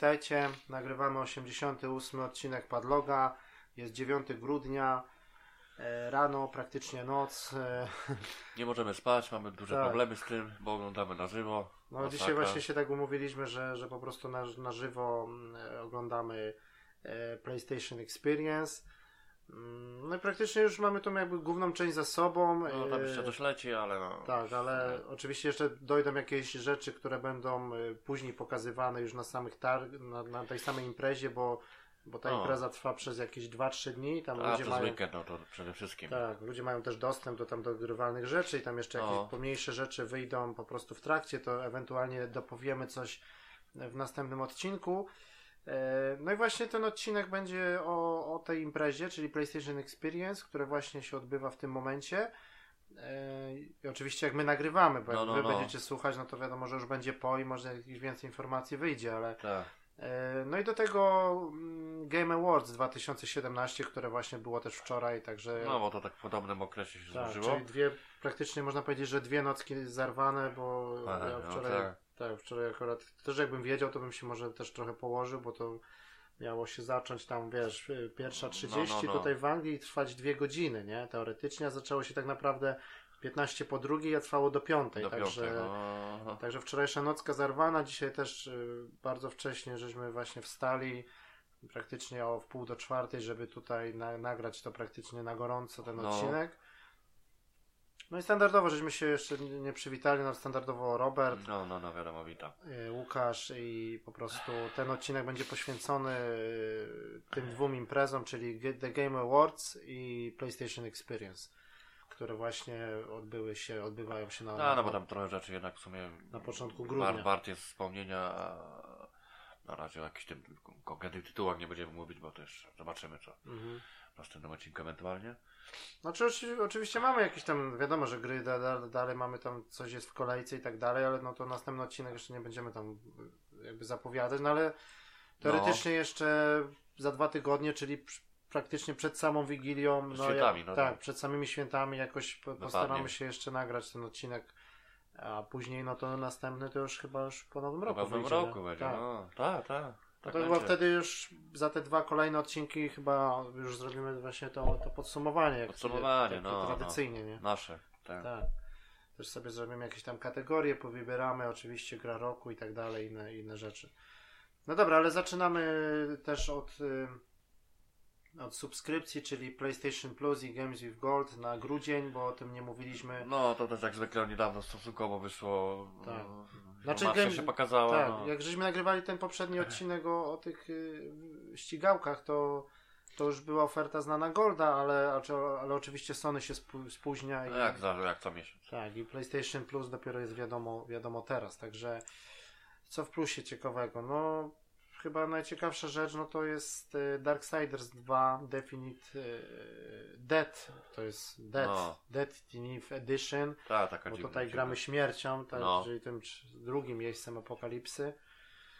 witajcie. Nagrywamy 88 odcinek Padloga. Jest 9 grudnia. Rano, praktycznie noc. Nie możemy spać, mamy duże problemy z tym, bo oglądamy na żywo. No dzisiaj właśnie się tak umówiliśmy, że po prostu na żywo oglądamy PlayStation Experience. No i praktycznie już mamy tą jakby główną część za sobą. No tam jeszcze coś leci, ale no... Tak, ale oczywiście jeszcze dojdą jakieś rzeczy, które będą później pokazywane już na samych na tej samej imprezie, bo ta impreza trwa przez jakieś 2-3 dni. Tam ludzie przez weekend, no to przede wszystkim. Tak, ludzie mają też dostęp do grywalnych rzeczy i tam jeszcze jakieś pomniejsze rzeczy wyjdą po prostu w trakcie, to ewentualnie dopowiemy coś w następnym odcinku. No i właśnie ten odcinek będzie o tej imprezie, czyli PlayStation Experience, które właśnie się odbywa w tym momencie. I oczywiście jak my nagrywamy, bo jak wy będziecie słuchać, no to wiadomo, że już będzie i może jakieś więcej informacji wyjdzie, ale... Tak. No i do tego Game Awards 2017, które właśnie było też wczoraj, także... No bo to tak w podobnym okresie się zdarzyło. Czyli praktycznie można powiedzieć, że dwie nocki zarwane, bo ja wczoraj... Tak, wczoraj akurat, też jakbym wiedział, to bym się może też trochę położył, bo to miało się zacząć tam, wiesz, 1:30 tutaj w Anglii i trwać 2 godziny, nie? Teoretycznie, a zaczęło się tak naprawdę 1:15 a trwało do 5:00. Także wczorajsza nocka zarwana, dzisiaj też bardzo wcześnie żeśmy właśnie wstali, praktycznie o 3:45, żeby tutaj nagrać to praktycznie na gorąco ten odcinek. No i standardowo, żeśmy się jeszcze nie przywitali, standardowo Robert, wiadomo, witam. Łukasz i po prostu ten odcinek będzie poświęcony tym dwóm imprezom, czyli The Game Awards i PlayStation Experience, które właśnie odbywają się na... bo tam trochę rzeczy jednak w sumie... Na początku grudnia. Bart jest wspomnienia, na razie o jakichś tym konkretnych tytułach nie będziemy mówić, bo też zobaczymy co w następnym odcinku ewentualnie. Znaczy oczywiście mamy jakieś tam, wiadomo, że gry dalej mamy tam, coś jest w kolejce i tak dalej, ale no to następny odcinek jeszcze nie będziemy tam jakby zapowiadać, no ale teoretycznie jeszcze za 2 tygodnie, czyli praktycznie przed samą Wigilią, świętami, przed samymi świętami jakoś postaramy się jeszcze nagrać ten odcinek, a później no to następny to już chyba po nowym roku będzie. Tak, to chyba wtedy już za te 2 kolejne odcinki chyba już zrobimy właśnie to podsumowanie. Tradycyjnie, nie? Nasze. Tak. Też sobie zrobimy jakieś tam kategorie, powybieramy oczywiście gra roku i tak dalej, inne rzeczy. No dobra, ale zaczynamy też od subskrypcji, czyli PlayStation Plus i Games with Gold na grudzień, bo o tym nie mówiliśmy. No to też jak zwykle niedawno stosunkowo wyszło... Tak. Znaczy, się pokazało, jak żeśmy nagrywali ten poprzedni odcinek o tych ścigałkach, to już była oferta znana Golda, ale oczywiście Sony się spóźnia. Jak co miesiąc. Tak, i PlayStation Plus dopiero jest wiadomo teraz, także co w plusie ciekawego? No chyba najciekawsza rzecz, to jest Darksiders 2 Death, to jest Deathinitive Edition, bo tutaj gramy śmiercią, czyli tym drugim jeźdźcem apokalipsy.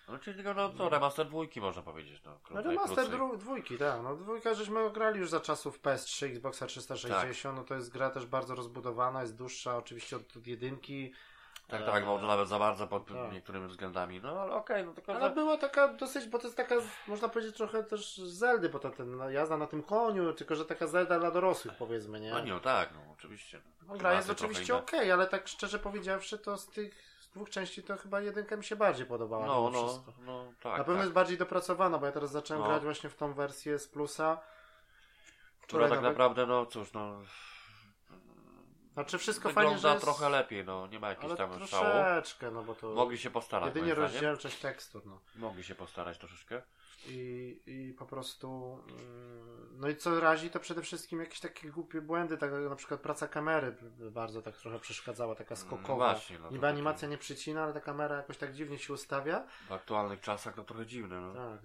No czyli tylko remaster dwójki można powiedzieć. Remaster dwójki, dwójka żeśmy grali już za czasów PS3, Xboxa 360, to jest gra też bardzo rozbudowana, jest dłuższa oczywiście od jedynki. Tak, może nawet za bardzo pod niektórymi względami, ale okej. Ale była taka dosyć, bo to jest taka, można powiedzieć, trochę też Zeldy, bo ten jazda na tym koniu, tylko że taka Zelda dla dorosłych, powiedzmy, nie? Oczywiście. Gra jest oczywiście okej, ale tak szczerze powiedziawszy, to z tych 2 części to chyba jedynka mi się bardziej podobała. Na pewno jest bardziej dopracowana, bo ja teraz zacząłem grać właśnie w tą wersję z Plusa. Która tak naprawdę, wszystko wygląda fajnie, że jest... trochę lepiej, nie ma jakichś tam szału. Bo to... Mogli się postarać. Jedynie rozdzielczość tekstur, Mogli się postarać troszeczkę. I po prostu... No i co razi, to przede wszystkim jakieś takie głupie błędy, tak jak na przykład praca kamery bardzo tak trochę przeszkadzała, taka skokowa. Niby animacja nie przycina, ale ta kamera jakoś tak dziwnie się ustawia. W aktualnych czasach to trochę dziwne, Tak,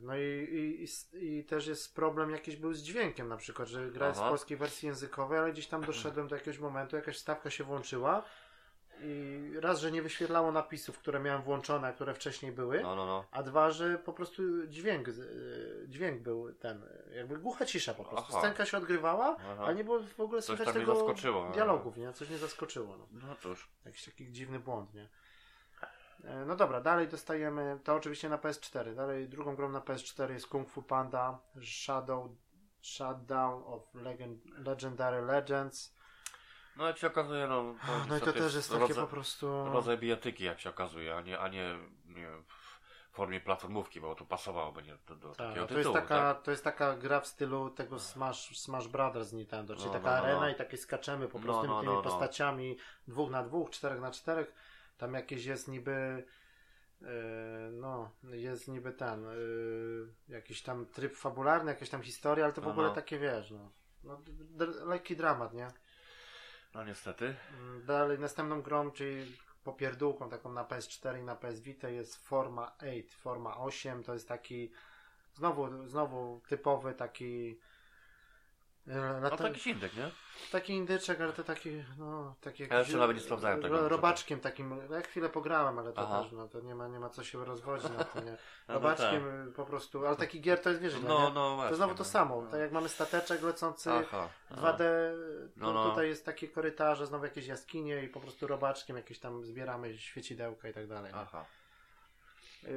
i też jest problem jakiś był z dźwiękiem na przykład, że gra jest w polskiej wersji językowej, ale gdzieś tam doszedłem do jakiegoś momentu, jakaś stawka się włączyła i raz, że nie wyświetlało napisów, które miałem włączone, a które wcześniej były, a dwa, że po prostu dźwięk był ten, jakby głucha cisza po prostu. Scenka się odgrywała, a nie było w ogóle słychać tego dialogów, nie? Coś mnie zaskoczyło. Jakiś taki dziwny błąd, nie? No dobra, dalej dostajemy, to oczywiście na PS4, dalej drugą grą na PS4 jest Kung Fu Panda Showdown of Legendary Legends. No jak się okazuje, no i to też jest takie po prostu... rodzaj bijatyki, jak się okazuje, a nie w formie platformówki, bo to pasowałoby do takiego tytułu. To jest taka gra w stylu tego Smash Brothers z Nintendo, czyli taka arena i takie skaczemy po prostu tymi postaciami 2x2, 4x4. Tam jakieś jest niby jakiś tam tryb fabularny, jakaś tam historia, ale to w ogóle takie, wiesz, lekki dramat, nie? No niestety. Dalej następną grą, czyli popierdółką taką na PS4 i na PS Vita jest Forma 8, to jest taki znowu typowy taki... taki indek, nie? Taki indyczek, ale to taki, ja jeszcze nawet nie sprawdzałem tego. Robaczkiem takim, ja chwilę pograłem, ale to też, to nie ma co się rozwodzić na tym, nie? Robaczkiem po prostu, ale taki gier to jest, wiesz, właśnie, to znowu to samo, tak jak mamy stateczek lecący 2D, tutaj jest takie korytarze, znowu jakieś jaskinie i po prostu robaczkiem jakieś tam zbieramy świecidełka i tak dalej. Aha.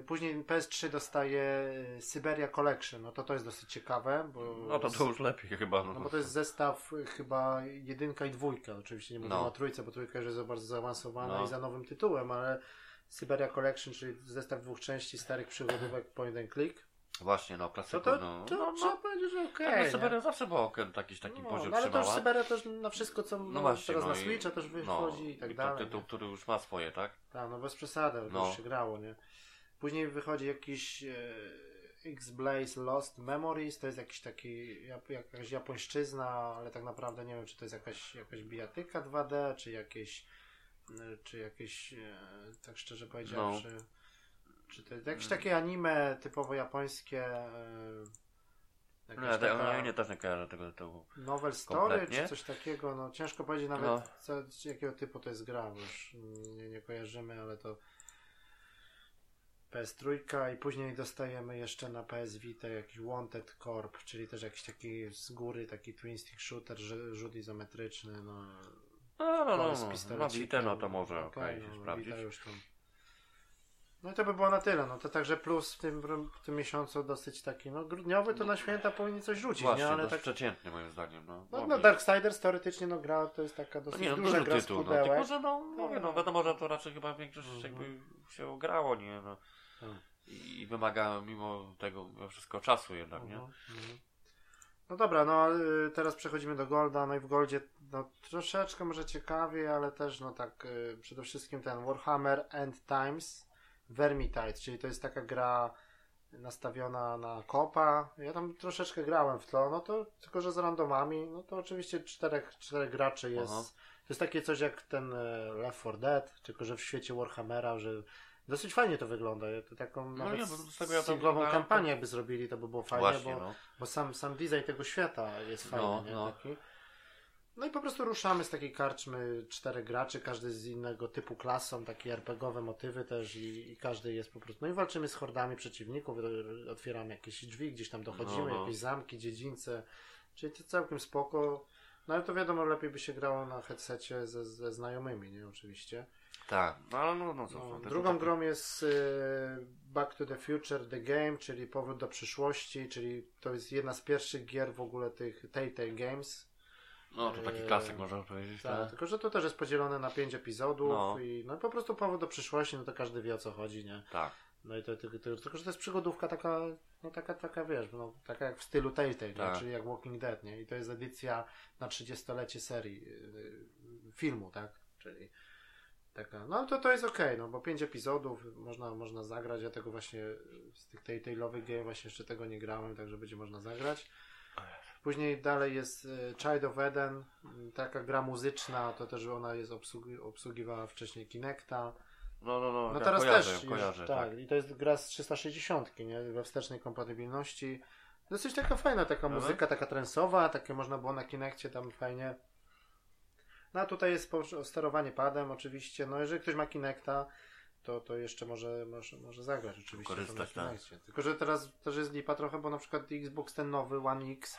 Później PS3 dostaje Siberia Collection, to jest dosyć ciekawe, bo... to już lepiej chyba. No bo to jest zestaw chyba 1 i 2, oczywiście nie mówimy o trójce, bo trójka już jest bardzo zaawansowana i za nowym tytułem, ale Siberia Collection, czyli zestaw 2 części starych przygodówek po jeden klik. Właśnie, klasyka. To trzeba powiedzieć, że okej. No Syberia zawsze była jakiś taki poziom ale trzymała. Ale to już Syberia też na wszystko, co teraz na Switcha też wychodzi i tak dalej. To tytuł, który już ma swoje, tak? Tak, bez przesady, to już się grało, nie? Później wychodzi jakiś X-Blaze Lost Memories, to jest jakiś taki, jakaś japońszczyzna, ale tak naprawdę nie wiem, czy to jest jakaś bijatyka 2D, czy jakieś tak szczerze powiedziawszy, czy to jest jakieś takie anime typowo japońskie. Nie też nie kojarzę tego tytułu. Novel Story, czy coś takiego, ciężko powiedzieć nawet jakiego typu to jest gra, bo już nie kojarzymy, ale to... PS3 i później dostajemy jeszcze na PS Vita jakiś Wanted Corp, czyli też jakiś taki z góry taki twin stick shooter, rzut izometryczny, z Vita, to może okej się sprawdzić. No i to by było na tyle, to także plus w tym miesiącu dosyć taki, grudniowy to na święta powinni coś rzucić, właśnie, nie? Ale tak przeciętny moim zdaniem, Darksiders teoretycznie, gra to jest taka dosyć duża gra tytuł, z pudełek. Tylko, że wiadomo, że to raczej chyba większość jakby się grało, nie? I wymaga mimo tego wszystko czasu jednak, nie? No dobra, teraz przechodzimy do Golda, i w Goldzie troszeczkę może ciekawie, ale też przede wszystkim ten Warhammer End Times Vermintide, czyli to jest taka gra nastawiona na kopa. Ja tam troszeczkę grałem w to, tylko że z randomami, to oczywiście czterech graczy jest. Aha. To jest takie coś jak ten Left 4 Dead, tylko że w świecie Warhammera, że dosyć fajnie to wygląda. To taką singlową kampanię jakby zrobili, to by było fajnie, właśnie, bo sam design tego świata jest fajny. Taki. I po prostu ruszamy z takiej karczmy 4 graczy, każdy z innego typu klasą, takie RPGowe motywy też i każdy jest po prostu... i walczymy z hordami przeciwników, otwieramy jakieś drzwi, gdzieś tam dochodzimy, jakieś zamki, dziedzińce, czyli to całkiem spoko. Ale to wiadomo, lepiej by się grało na headsetie ze znajomymi, nie? Oczywiście. Tak, ale drugą grą jest Back to the Future The Game, czyli powrót do przyszłości, czyli to jest jedna z pierwszych gier w ogóle tych Telltale Games. To taki klasyk można powiedzieć. Tak, tylko że to też jest podzielone na 5 epizodów i po prostu powód do przyszłości, to każdy wie o co chodzi, nie? Tak. I to tylko że to jest przygodówka taka, taka wiesz, taka jak w stylu Telltale, tak. Czyli jak Walking Dead, nie? I to jest edycja na 30-lecie serii filmu, tak? Czyli taka, to jest okej, bo 5 epizodów można zagrać, ja tego właśnie z tych Telltale'owych gier właśnie jeszcze tego nie grałem, także będzie można zagrać. Później dalej jest Child of Eden, taka gra muzyczna, to też ona jest obsługiwała wcześniej Kinecta. Teraz kojarzę, tak. I to jest gra z 360, nie? We wstecznej kompatybilności. Dosyć taka fajna muzyka, taka transowa, takie można było na Kinectie tam fajnie. A tutaj jest sterowanie padem oczywiście, jeżeli ktoś ma Kinecta, to jeszcze może zagrać oczywiście. Korzystać, Tylko, że teraz też jest lipa trochę, bo na przykład Xbox ten nowy One X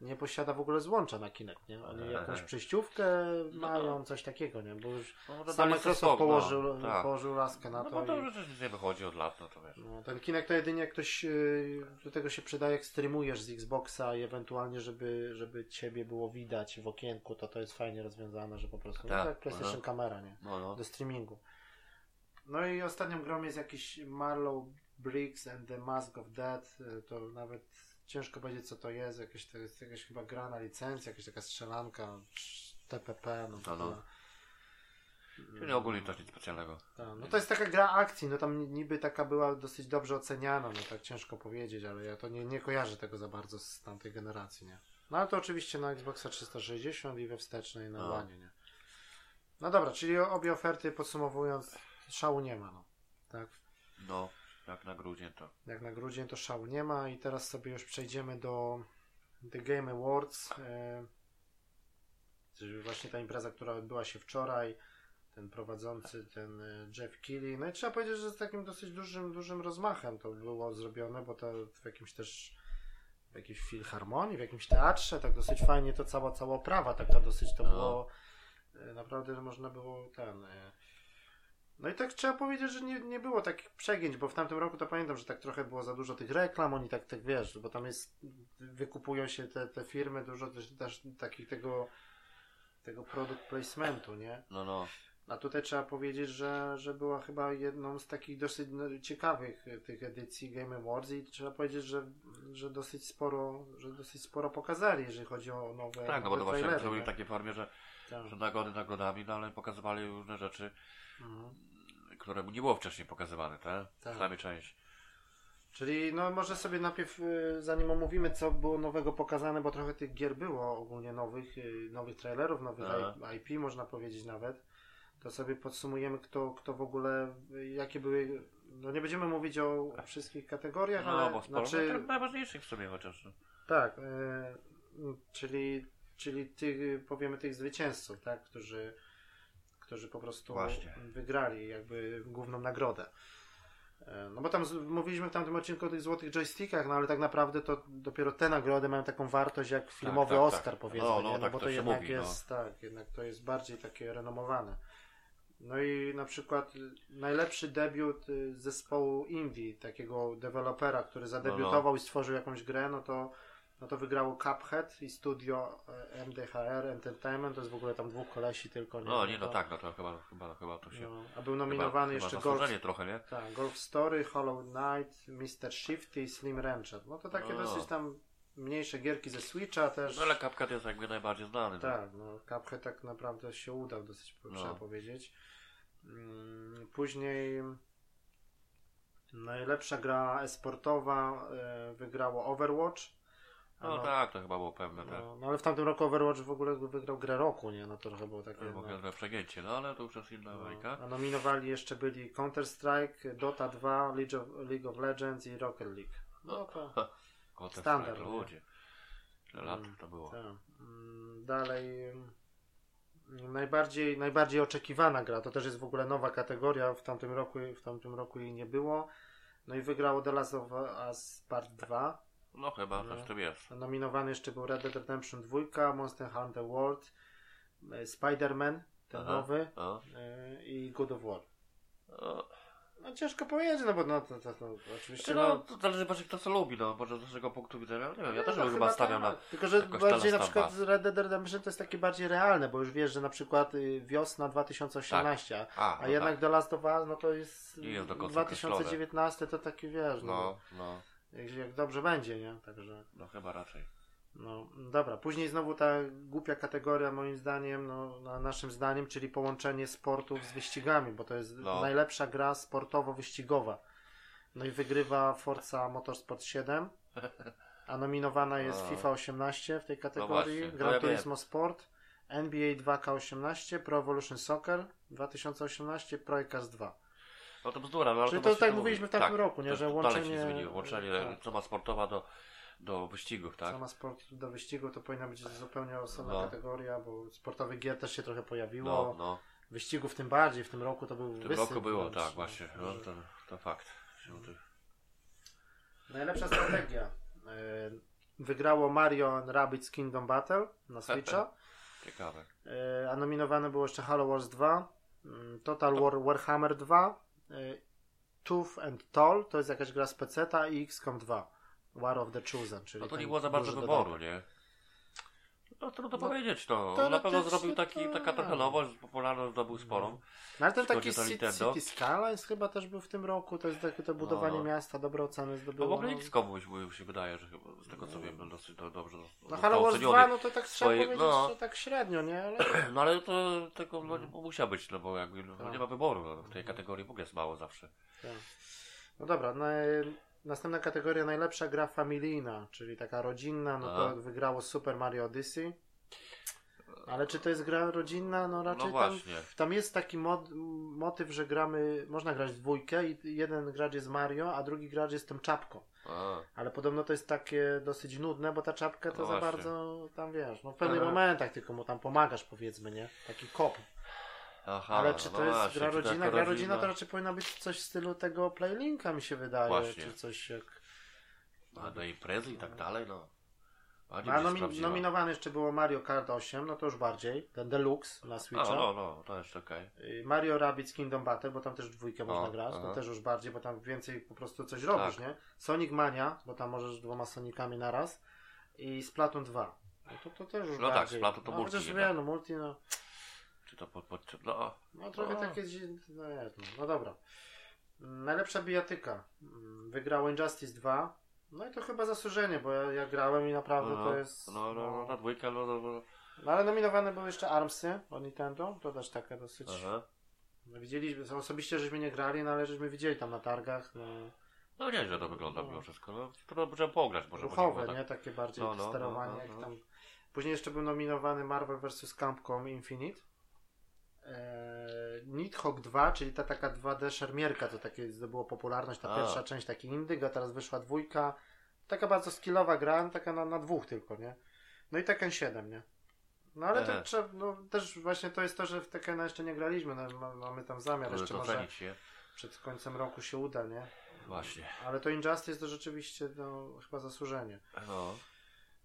nie posiada w ogóle złącza na Kinect, nie? Oni jakąś przejściówkę mają, coś takiego, nie? Bo już sam Microsoft położył laskę na to. No bo to rzeczywiście nie wychodzi od lat, no to wiesz. No, ten Kinect to jedynie jak ktoś do tego się przydaje, jak streamujesz z Xboxa i ewentualnie, żeby ciebie było widać w okienku, to jest fajnie rozwiązane, że po prostu, tak, no, tak PlayStation kamera, nie? No, no. Do streamingu. No i ostatnią grą jest jakiś Marlow Briggs and the Mask of Death, to nawet ciężko powiedzieć, co to jest. Jakaś chyba gra na licencji, jakaś taka strzelanka, TPP, no. Czyli ogólnie to nic specjalnego. Ta, no to jest taka gra akcji, no tam niby taka była dosyć dobrze oceniana, no tak ciężko powiedzieć, ale ja to nie kojarzę tego za bardzo z tamtej generacji, nie? No ale to oczywiście na Xboxa 360 i we wstecznej na One, nie? No dobra, czyli obie oferty podsumowując, szału nie ma, no. Tak? No. Jak na grudzień to szału nie ma i teraz sobie już przejdziemy do The Game Awards. Właśnie ta impreza, która odbyła się wczoraj, ten prowadzący, ten Jeff Keighley. No i trzeba powiedzieć, że z takim dosyć dużym rozmachem to było zrobione, bo to w jakiejś filharmonii, w jakimś teatrze, tak dosyć fajnie to cała oprawa taka dosyć to było, naprawdę można było No i tak trzeba powiedzieć, że nie było takich przegięć, bo w tamtym roku to pamiętam, że tak trochę było za dużo tych reklam, oni tak wiesz, bo tam wykupują się te firmy, dużo też takich tego product placementu, nie? No. A tutaj trzeba powiedzieć, że była chyba jedną z takich dosyć ciekawych tych edycji Game Awards i trzeba powiedzieć, że dosyć sporo pokazali, jeżeli chodzi o nowe. Tak, no bo to właśnie zrobili w takiej formie, że nagrodami, no ale pokazywali różne rzeczy, które nie było wcześniej pokazywane, tak? Przynajmniej część. Czyli no może sobie najpierw, zanim omówimy, co było nowego pokazane, bo trochę tych gier było ogólnie nowych trailerów, nowych IP można powiedzieć nawet, to sobie podsumujemy, kto w ogóle, jakie były. No nie będziemy mówić o wszystkich kategoriach, ale bo sporo najważniejszych w sumie chociaż. Tak, czyli powiemy tych zwycięzców, tak, którzy po prostu wygrali jakby główną nagrodę. No bo tam mówiliśmy w tamtym odcinku o tych złotych joystickach, no ale tak naprawdę to dopiero te nagrody mają taką wartość jak filmowy Oscar, powiedzmy, no, bo to jednak mówi, jest jednak to jest bardziej takie renomowane. No i na przykład najlepszy debiut zespołu indie, takiego dewelopera, który zadebiutował i stworzył jakąś grę, no to wygrało Cuphead i studio MDHR Entertainment, to jest w ogóle tam dwóch kolesi tylko. To chyba to się... No, a był nominowany Golf Story, Hollow Knight, Mr. Shifty i Slim Rancher. No to takie dosyć tam mniejsze gierki ze Switcha też. No ale Cuphead jest jakby najbardziej znany. Tak, no Cuphead tak naprawdę się udał dosyć, trzeba powiedzieć. Później... Najlepsza gra e-sportowa wygrało Overwatch. To chyba było pewne. Tak. No ale w tamtym roku Overwatch w ogóle wygrał grę roku, nie? No to trochę było takie... Było przegięcie, no ale to już jest inna bajka. A nominowali jeszcze byli Counter-Strike, Dota 2, League of Legends i Rocket League. No to standard. Ludzie. Ile lat to było. Tak. Dalej... Najbardziej oczekiwana gra, to też jest w ogóle nowa kategoria, w tamtym roku jej nie było. No i wygrało The Last of Us Part 2. No chyba, też to jest. Nominowany jeszcze był Red Dead Redemption 2, Monster Hunter World, Spider-Man, ten nowy i God of War. No ciężko powiedzieć, no bo to oczywiście... To zależy właśnie kto co lubi, no bo z naszego punktu widzenia, nie wiem, ja też chyba stawiam na... Tylko, że bardziej na przykład Red Dead Redemption to jest takie bardziej realne, bo już wiesz, że na przykład wiosna 2018, tak. Jednak The Last of Us, no to jest 2019, to taki wiesz, no. Jak dobrze będzie, nie? Także... No chyba raczej. No dobra, później znowu ta głupia kategoria moim zdaniem, naszym zdaniem, czyli połączenie sportów z wyścigami, bo to jest najlepsza gra sportowo-wyścigowa. No i wygrywa Forza Motorsport 7, a nominowana jest FIFA 18 w tej kategorii, Gran Turismo Sport, NBA 2K18, Pro Evolution Soccer 2018, Projecast 2. No to bzdura, no ale czyli to tak mówiliśmy w tamtym roku, nie? Że łączenie sama sportowa do wyścigów, tak? Sama sport do wyścigów to powinna być zupełnie osobna kategoria, bo sportowych gier też się trochę pojawiło. Wyścigów tym bardziej, w tym roku to był wysyp. W tym roku było, więc, tak właśnie, to fakt. Najlepsza strategia. Wygrało Mario and Rabbids Kingdom Battle na Switcha. Ciekawe. A nominowane było jeszcze Halo Wars 2, Total War Warhammer 2, Tooth and Toll, to jest jakaś gra z peceta, i XCOM 2, War of the Chosen. Czyli no to nie było za bardzo wyboru, nie? No trudno powiedzieć to. On na pewno zrobił taka trochę nowość, popularność zdobył sporą. No ale ten taki City Skylines chyba też był w tym roku, to jest takie to budowanie miasta, dobre oceny zdobyło. No w ogóle nic komuś się wydaje, że chyba z tego co wiem, dosyć dobrze. No Halo Wars 2, no to tak trzeba powiedzieć, że tak średnio, nie? Ale... No ale to tego musiał być, no bo jakby nie ma wyboru, no, w tej kategorii w ogóle jest mało zawsze. Tak. No dobra, no... Następna kategoria, najlepsza gra familijna, czyli taka rodzinna, no to wygrało Super Mario Odyssey. Ale czy to jest gra rodzinna? No raczej no tam jest taki motyw, że gramy, można grać w dwójkę i jeden gracz jest Mario, a drugi gracz jest tym czapką. Ale podobno to jest takie dosyć nudne, bo ta czapka to no za właśnie. Bardzo tam wiesz, no w pewnych momentach tylko mu tam pomagasz, powiedzmy, nie? Taki kop. Aha, ale czy to no jest właśnie, gra rodzina? Gra rodzina to raczej powinna być coś w stylu tego Playlinka, mi się wydaje, właśnie. Czy coś jak... A do imprezy i tak dalej, no. A nominowane jeszcze było Mario Kart 8, no to już bardziej, ten Deluxe na Switcha. No, to jest okej. Okay. Mario Rabbids Kingdom Battle, bo tam też dwójkę można grać, to też już bardziej, bo tam więcej po prostu coś robisz, nie? Sonic Mania, bo tam możesz dwoma Sonicami naraz, i Splatoon 2. No to też już bardziej. No tak, Splatoon to multi. No multi. To no trochę takie no dobra. Najlepsza bijatyka wygrało Injustice 2, no i to chyba zasłużenie, bo ja grałem i naprawdę to jest na dwójkę no ale nominowane były jeszcze Armsy od Nintendo, to też taka dosyć widzieliśmy, osobiście żeśmy nie grali, no ale żeśmy widzieli tam na targach no nieźle to wygląda mimo wszystko, no to dobrze pograć może ruchowe, nie? Takie bardziej sterowanie jak tam. Później jeszcze był nominowany Marvel vs. Capcom Infinite, Nidhogg 2, czyli ta taka 2D szermierka, to takie zdobyło popularność, ta pierwsza część, taki indyk, a teraz wyszła dwójka, taka bardzo skillowa gra, taka na dwóch tylko, nie? No i Tekken 7, nie? No ale to trzeba, no też właśnie to jest to, że w Tekkena jeszcze nie graliśmy, no, mamy tam zamiar, może jeszcze może przed końcem roku się uda, nie? Właśnie. Ale to Injustice to rzeczywiście chyba zasłużenie.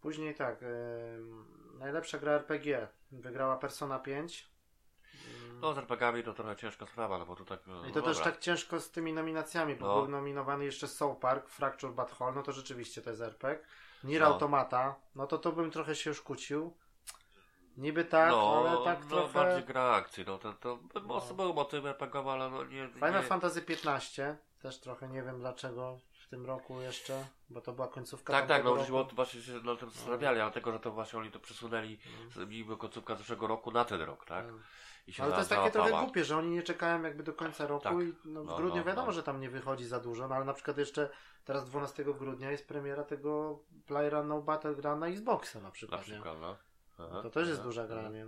Później tak, najlepsza gra RPG wygrała Persona 5. No z RPG-ami to trochę ciężka sprawa, no bo tu tak... I to też tak ciężko z tymi nominacjami, bo był nominowany jeszcze South Park, Fracture But Whole, no to rzeczywiście to jest RPG. Nier Automata, no to bym trochę się już kłócił. Niby tak, ale tak trochę... No bardziej gra akcji, no to były motywy RPG-owe, ale no nie... Final Fantasy 15, też trochę nie wiem dlaczego w tym roku jeszcze, bo to była końcówka roku. Żeśmy właśnie się na tym zastanawiali, ale tego, że to właśnie oni to przesunęli, była końcówka zeszłego roku na ten rok, tak? Ale to jest takie trochę głupie, że oni nie czekają jakby do końca roku i w grudniu wiadomo, że tam nie wychodzi za dużo, no ale na przykład jeszcze teraz 12 grudnia jest premiera tego PlayerUnknown's Battlegrounds na Xboxa na przykład. To też jest duża gra, nie?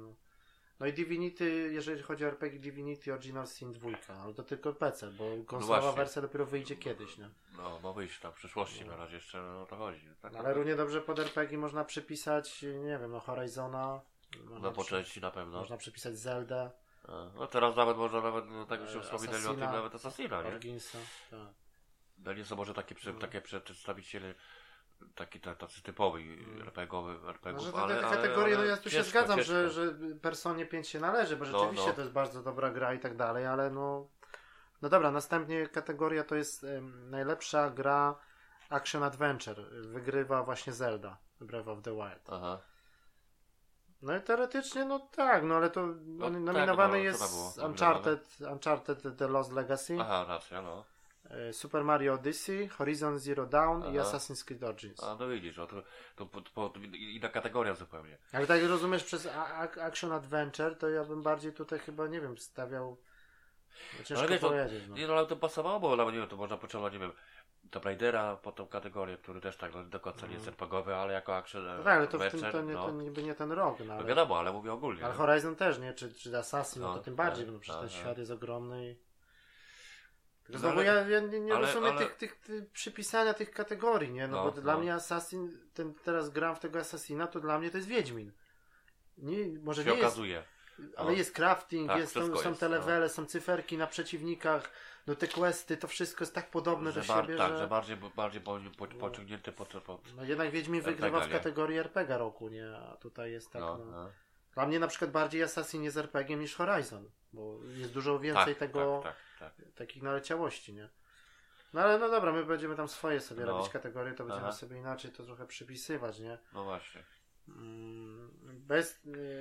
No i Divinity, jeżeli chodzi o RPG, Divinity Original Sin 2, ale to tylko PC, bo konsolowa wersja dopiero wyjdzie kiedyś, nie? No, ma wyjść tam w przyszłości, na razie jeszcze o to chodzi. Tak, ale równie dobrze pod RPG można przypisać, nie wiem, Horizona. No po części na pewno. Można przypisać Zelda. No teraz nawet można tak już wspominali o tym, nawet Assassina, nie? Orginsa, tak. Nie są może takie przedstawiciele tacy typowy RPG-owy, ale... Te kategorie, no ja tu się zgadzam, że Personie 5 się należy, bo rzeczywiście to jest bardzo dobra gra i tak dalej, ale no... No dobra, następnie kategoria to jest najlepsza gra Action Adventure. Wygrywa właśnie Zelda Breath of the Wild. No i teoretycznie, ale to nominowany jest Uncharted The Lost Legacy. Super Mario Odyssey, Horizon Zero Dawn i Assassin's Creed Origins. A no widzisz, to inna kategoria zupełnie. Ale tak rozumiesz, przez Action Adventure to ja bym bardziej tutaj chyba, nie wiem, stawiał... Ciężko powiedzieć. Nie, ale to pasowało, bo nawet, nie wiem, to można potrzebować, nie wiem, Tomb Raidera pod tą kategorię, który też tak do końca nie jest RPGowy, ale jako action... No ale to adventure, w tym to niby nie ten rok. No ale... wiadomo, ale mówię ogólnie. Ale Horizon też, nie? Czy Assassin, to tym bardziej, bo przecież ten świat jest ogromny i... Znowu ja nie rozumiem tych przypisania tych kategorii, nie? No bo dla mnie Assassin, teraz gram w tego Assassina, to dla mnie to jest Wiedźmin. Nie, może się nie okazuje. Jest... Ale jest crafting, tak, są te levele, no. Są cyferki na przeciwnikach, no te questy, to wszystko jest tak podobne do siebie, tak, że bardziej pociągnięte pod... No jednak Wiedźmin wygrywa w kategorii RPG roku, nie? A tutaj jest tak... No. Dla mnie na przykład bardziej Assassin jest RPG-iem niż Horizon, bo jest dużo więcej takich naleciałości, nie? No ale no dobra, my będziemy tam swoje sobie robić kategorie, to będziemy sobie inaczej to trochę przypisywać, nie? No właśnie.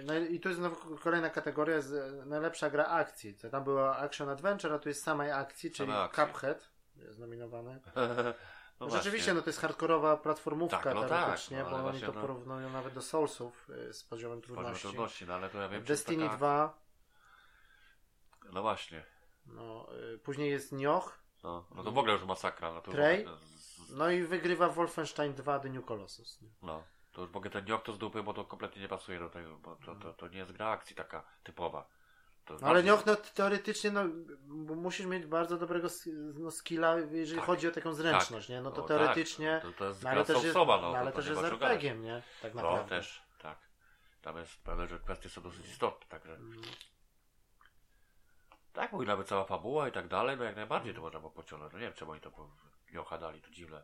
No i tu jest znowu kolejna kategoria, najlepsza gra akcji. To tam była Action Adventure, a tu jest samej akcji, czyli Cuphead jest nominowany. No rzeczywiście, no to jest hardkorowa platformówka teoretycznie, bo oni to porównują nawet do Soulsów z poziomem trudności. No, ale to ja wiem, Destiny 2. No właśnie. No, później jest Nioh. No to w ogóle już masakra. No, to Trey. No i wygrywa Wolfenstein 2 The New Colossus. Nie? No. To już mogę ten Nioh to z dupy, bo to kompletnie nie pasuje do tego, bo to nie jest gra akcji taka typowa. No ale Nioh, no teoretycznie, no musisz mieć bardzo dobrego skilla, jeżeli chodzi o taką zręczność, nie? No to teoretycznie, to jest gra soulsowa, no ale też jest RPG-iem, nie? Tak naprawdę. No też, tak. Tam jest, prawda, że kwestie są dosyć istotne, także... Tak, mówi nawet cała fabuła i tak dalej, no jak najbardziej to można było pociągnąć, no nie wiem czemu oni to Nioha dali, to dziwne.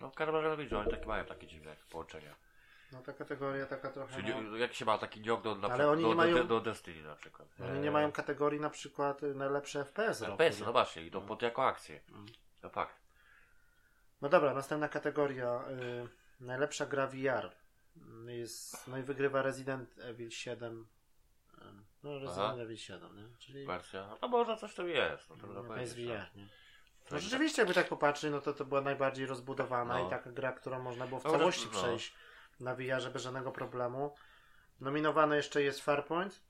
No w każdym razie widzę, oni mają takie dziwne połączenia. No ta kategoria taka trochę... Czyli jak się ma taki Nioh do Destiny na przykład. Oni nie mają kategorii na przykład najlepsze FPS. FPS, no właśnie, idą pod jako akcję. No fakt. No dobra, następna kategoria. Najlepsza gra VR. Jest, no i wygrywa Resident Evil 7. No Resident Evil 7, nie? Czyli... Wersja, no może coś tam jest. No to jest VR, nie? No rzeczywiście jakby tak popatrzyli, no to była najbardziej rozbudowana i taka gra, którą można było w całości przejść na VR bez żadnego problemu. Nominowany jeszcze jest Farpoint.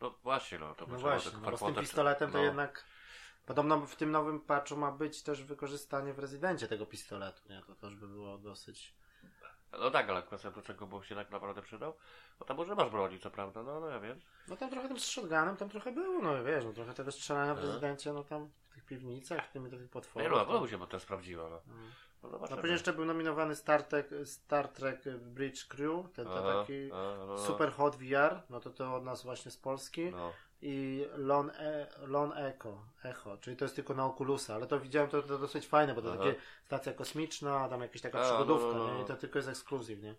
No właśnie, no to właśnie, no bo z tym pistoletem to jednak podobno w tym nowym patchu ma być też wykorzystanie w Rezydencie tego pistoletu, nie? To też by było dosyć... No tak, ale kwestia do czego bo się tak naprawdę przydał? No tam może masz broni, co prawda, no ja wiem. No tam trochę tym z shotgunem tam trochę było, no wiesz, no trochę tego strzelania w Rezydencie, no tam... W tych piwnicach, w tym do tych potworów. No, no, się bo to sprawdziło. No. No później jeszcze był nominowany Star Trek Bridge Crew, ten taki Super Hot VR, no to od nas właśnie z Polski. No. I Lone Echo, czyli to jest tylko na Oculusa, ale to widziałem, to dosyć fajne, bo to takie stacja kosmiczna, tam jakaś taka przygodówka, no. Nie? I to tylko jest ekskluzyw, nie?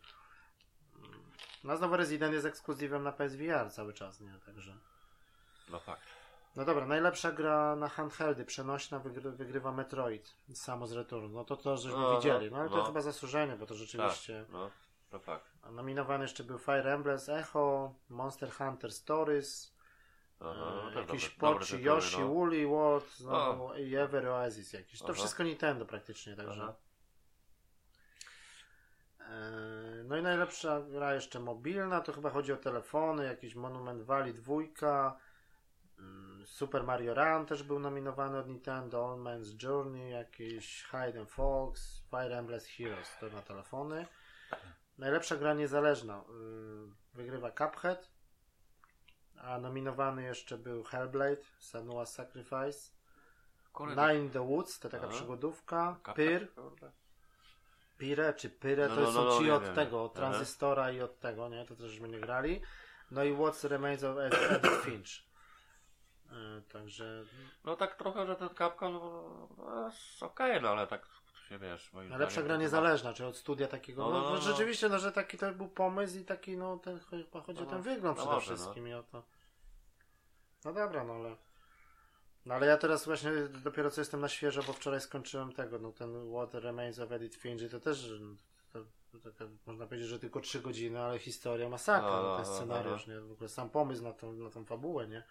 No znowu Resident jest ekskluzywem na PSVR cały czas, nie? Także... No fakt. No dobra, najlepsza gra na handheldy, przenośna, wygrywa Metroid, samo z Return. No to żeśmy widzieli, no ale to chyba zasłużenie, bo to rzeczywiście... Tak, no tak. Nominowany jeszcze był Fire Emblem Echo, Monster Hunter Stories, jakiś Pochi, Yoshi, Woolly World, znowu i Ever Oasis jakiś. To wszystko Nintendo praktycznie, także... No i najlepsza gra jeszcze mobilna, to chyba chodzi o telefony, jakiś Monument Valley 2, Super Mario Run też był nominowany od Nintendo, All Man's Journey, jakiś Hide and Fox, Fire Emblem Heroes, to na telefony. Najlepsza gra niezależna wygrywa Cuphead, a nominowany jeszcze był Hellblade, Senua's Sacrifice, Nine in the Woods, to taka przygodówka, Pyre, to są ci od tego, od Tranzystora i od tego, nie, to też my nie grali. No i What Remains of Edith Finch. Także... No tak trochę, że ten Capcom jest okej, no ale tak się wiesz... Najlepsza gra niezależna, czyli od studia takiego... No, rzeczywiście, no że taki to był pomysł i taki, no ten chyba chodzi o ten wygląd przede wszystkim i o to... No dobra, no ale... No ale ja teraz właśnie dopiero co jestem na świeżo, bo wczoraj skończyłem tego, no ten What Remains of Edith Finch i to też... To można powiedzieć, że tylko 3 godziny, ale historia masakra, ten scenariusz, nie? W ogóle sam pomysł na tą fabułę, nie?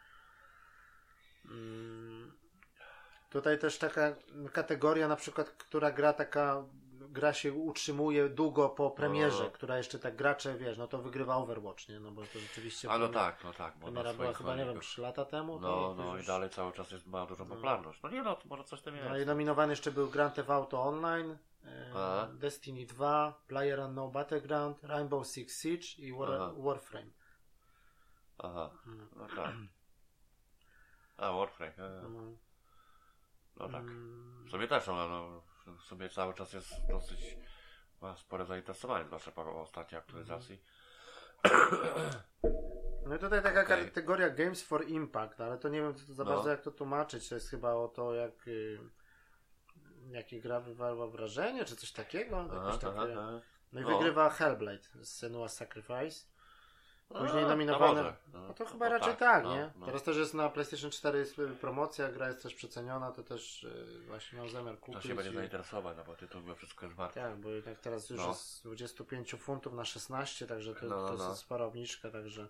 Tutaj też taka kategoria na przykład, która gra się utrzymuje długo po premierze, która jeszcze tak gracze, wiesz, no to wygrywa Overwatch, nie? No bo to rzeczywiście... A no tak. Premiera była chyba, nie wiem, 3 lata temu? No i dalej cały czas ma dużą popularność. No nie no, to może coś tam jest. No i nominowany jeszcze był Grand Theft Auto Online, Destiny 2, PlayerUnknown's Battlegrounds, Rainbow Six Siege i Warframe. Aha, no tak. A, Warframe. No tak. W sumie też, w sumie cały czas jest dosyć, ma spore zainteresowanie, zwłaszcza po ostatniej aktualizacji. No i tutaj taka kategoria Games for Impact, ale to nie wiem to za bardzo jak to tłumaczyć. To jest chyba o to, jak jakie gra wywarła wrażenie, czy coś takiego. Aha. No i wygrywa Hellblade z Senua's Sacrifice. Później nominowane. No to chyba raczej tak, nie? No. Teraz też jest na PlayStation 4 jest promocja, gra jest też przeceniona, to też właśnie miał zamiar kupić. To się będzie zainteresować, no bo tytuł chyba wszystko jest warte. Tak, bo jednak teraz już jest z 25 funtów na 16, także to jest spora obniżka, także...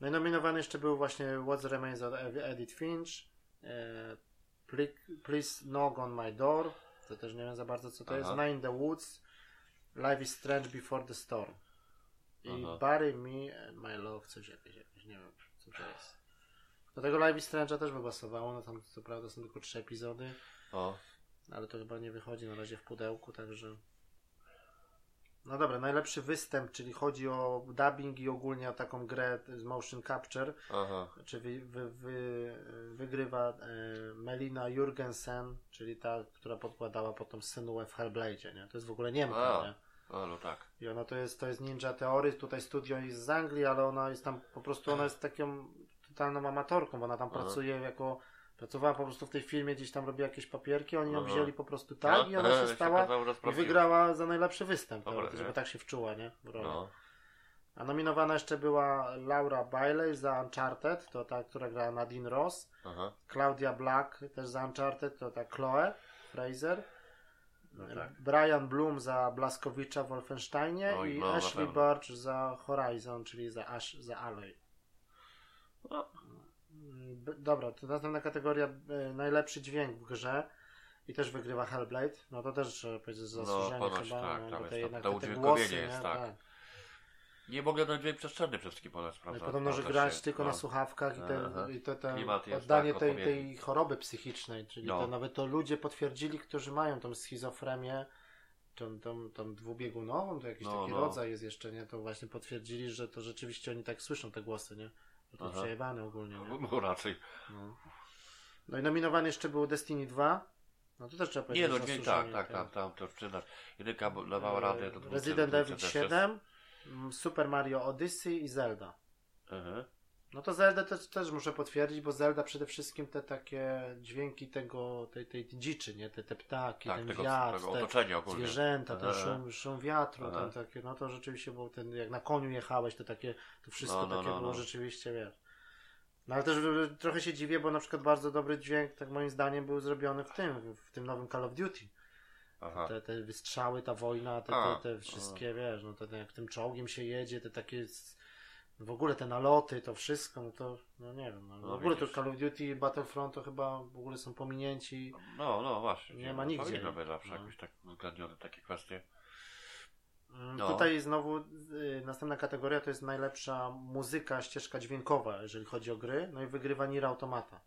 No i nominowany jeszcze był właśnie What Remains of Edith Finch, Please Knock on My Door, to też nie wiem za bardzo co to jest, Nine in the Woods, Life is Strange Before the Storm. I Bury Me and My Love, coś jakieś, nie wiem co to jest. Do tego Life is Strange'a też wybasowało, no tam co prawda są tylko 3 epizody, ale to chyba nie wychodzi na razie w pudełku, także... No dobra, najlepszy występ, czyli chodzi o dubbing i ogólnie o taką grę z motion capture, czyli wygrywa Melina Jurgensen, czyli ta, która podkładała potem Senuę w Hellblade'zie, nie? To jest w ogóle Niemka, nie? No tak. I ona to jest Ninja Theory, tutaj studio jest z Anglii, ale ona jest tam, po prostu ona jest taką totalną amatorką, bo ona tam pracuje jako... Pracowała po prostu w tej firmie, gdzieś tam robiła jakieś papierki, oni ją wzięli po prostu tak i ona się stała i wygrała za najlepszy występ, żeby tak się wczuła, nie? A nominowana jeszcze była Laura Bailey za Uncharted, to ta, która grała Nadine Ross, Claudia Black też za Uncharted, to ta Chloe Fraser, Brian Bloom za Blaskowicza w Wolfensteinie i Ashley Burch za Horizon, czyli za Aloy. Dobra, to następna kategoria najlepszy dźwięk w grze i też wygrywa Hellblade, no to też trzeba powiedzieć zasłużenie chyba, tak, no, tutaj jednak to udźwiękowienie głosy, jest, tak. Nie mogę do dźwięk przestrzenny przede wszystkim polecam, prawda? Podobno, że grać jest, tylko na słuchawkach i oddanie tej choroby psychicznej, czyli nawet to ludzie potwierdzili, którzy mają tą schizofrenię, tą dwubiegunową, to jakiś taki rodzaj jest jeszcze, nie? To właśnie potwierdzili, że to rzeczywiście oni tak słyszą te głosy, nie? To przejebane ogólnie. Nie? No raczej. No i nominowany jeszcze był Destiny 2. No to też trzeba powiedzieć. Nie, no nie, tak, to przyznasz. Jedynka dawała radę. Resident Evil 7, Super Mario Odyssey i Zelda. No to Zelda też muszę potwierdzić, bo Zelda przede wszystkim te takie dźwięki tej dziczy, nie? Te ptaki, tak, ten wiatr, te zwierzęta, ten szum wiatru, tam takie, no to rzeczywiście było ten, jak na koniu jechałeś, to takie, to wszystko takie było rzeczywiście, wiesz. No ale też trochę się dziwię, bo na przykład bardzo dobry dźwięk, tak moim zdaniem, był zrobiony w tym nowym Call of Duty. Te wystrzały, ta wojna, te wszystkie, wiesz, no to jak tym czołgiem się jedzie, te takie... W ogóle te naloty, to wszystko, no to, no nie wiem, w ogóle to Call of Duty i Battlefront to chyba w ogóle są pominięci. No właśnie. Nie ma nigdzie. Powinno być zawsze jakoś tak uwzględnione takie kwestie. No. Tutaj znowu następna kategoria to jest najlepsza muzyka, ścieżka dźwiękowa, jeżeli chodzi o gry, no i wygrywa Nier Automata.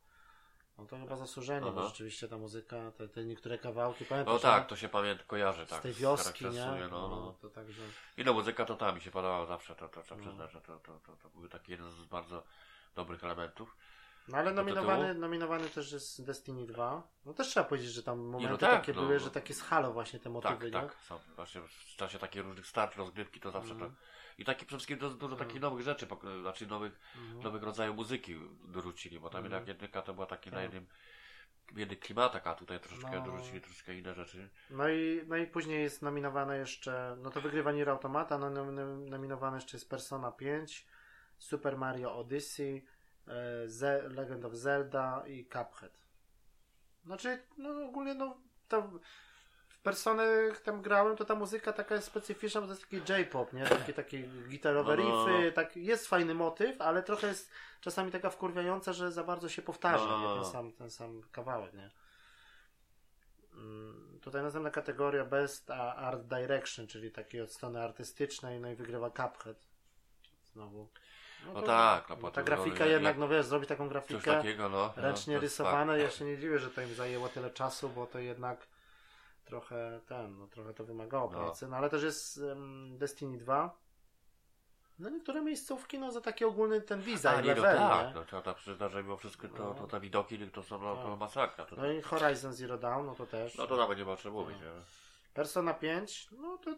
No to chyba zasłużenie, bo rzeczywiście ta muzyka, te niektóre kawałki, pamiętam. No tak, to się kojarzy, tak. Z tej wioski, nie? To także... I no muzyka to mi się podobała zawsze, to trzeba przyznać, że to był taki jeden z bardzo dobrych elementów. No ale nominowany też jest Destiny 2. No też trzeba powiedzieć, że tam momenty były, że takie z Halo właśnie te motywy, tak, nie? Tak, są właśnie w czasie takich różnych starć, rozgrywki to zawsze tak. I taki przede wszystkim dużo takich nowych rzeczy, znaczy nowych rodzajów muzyki dorzucili, bo tam jednak jedynka to była taki na jednym klimatach, a tutaj troszeczkę dorzucili troszkę inne rzeczy. No i później jest nominowane jeszcze, no to wygrywa Nier Automata, nominowane jeszcze jest Persona 5, Super Mario Odyssey, The Legend of Zelda i Cuphead. Znaczy, no ogólnie to... Persony, jak tam grałem, to ta muzyka taka jest specyficzna, bo to jest taki J-pop, nie? Takie gitarowe riffy, tak, jest fajny motyw, ale trochę jest czasami taka wkurwiająca, że za bardzo się powtarza, nie? Ten sam kawałek, nie? Tutaj następna kategoria Best Art Direction, czyli takiej od strony artystycznej, no i wygrywa Cuphead. Znowu. Ta grafika jednak, wiesz, zrobić taką grafikę takiego, ręcznie rysowane, tak. Ja się nie dziwię, że to im zajęło tyle czasu, bo to jednak trochę to wymagało pracy, ale też jest Destiny 2. No niektóre miejscówki, za taki ogólny ten design, level, tak, trzeba tak przyznać, że mimo wszystko to te widoki, to są to masakra. To... No i Horizon Zero Dawn, to też. No to nawet nie ma o czym mówić. Persona 5, no to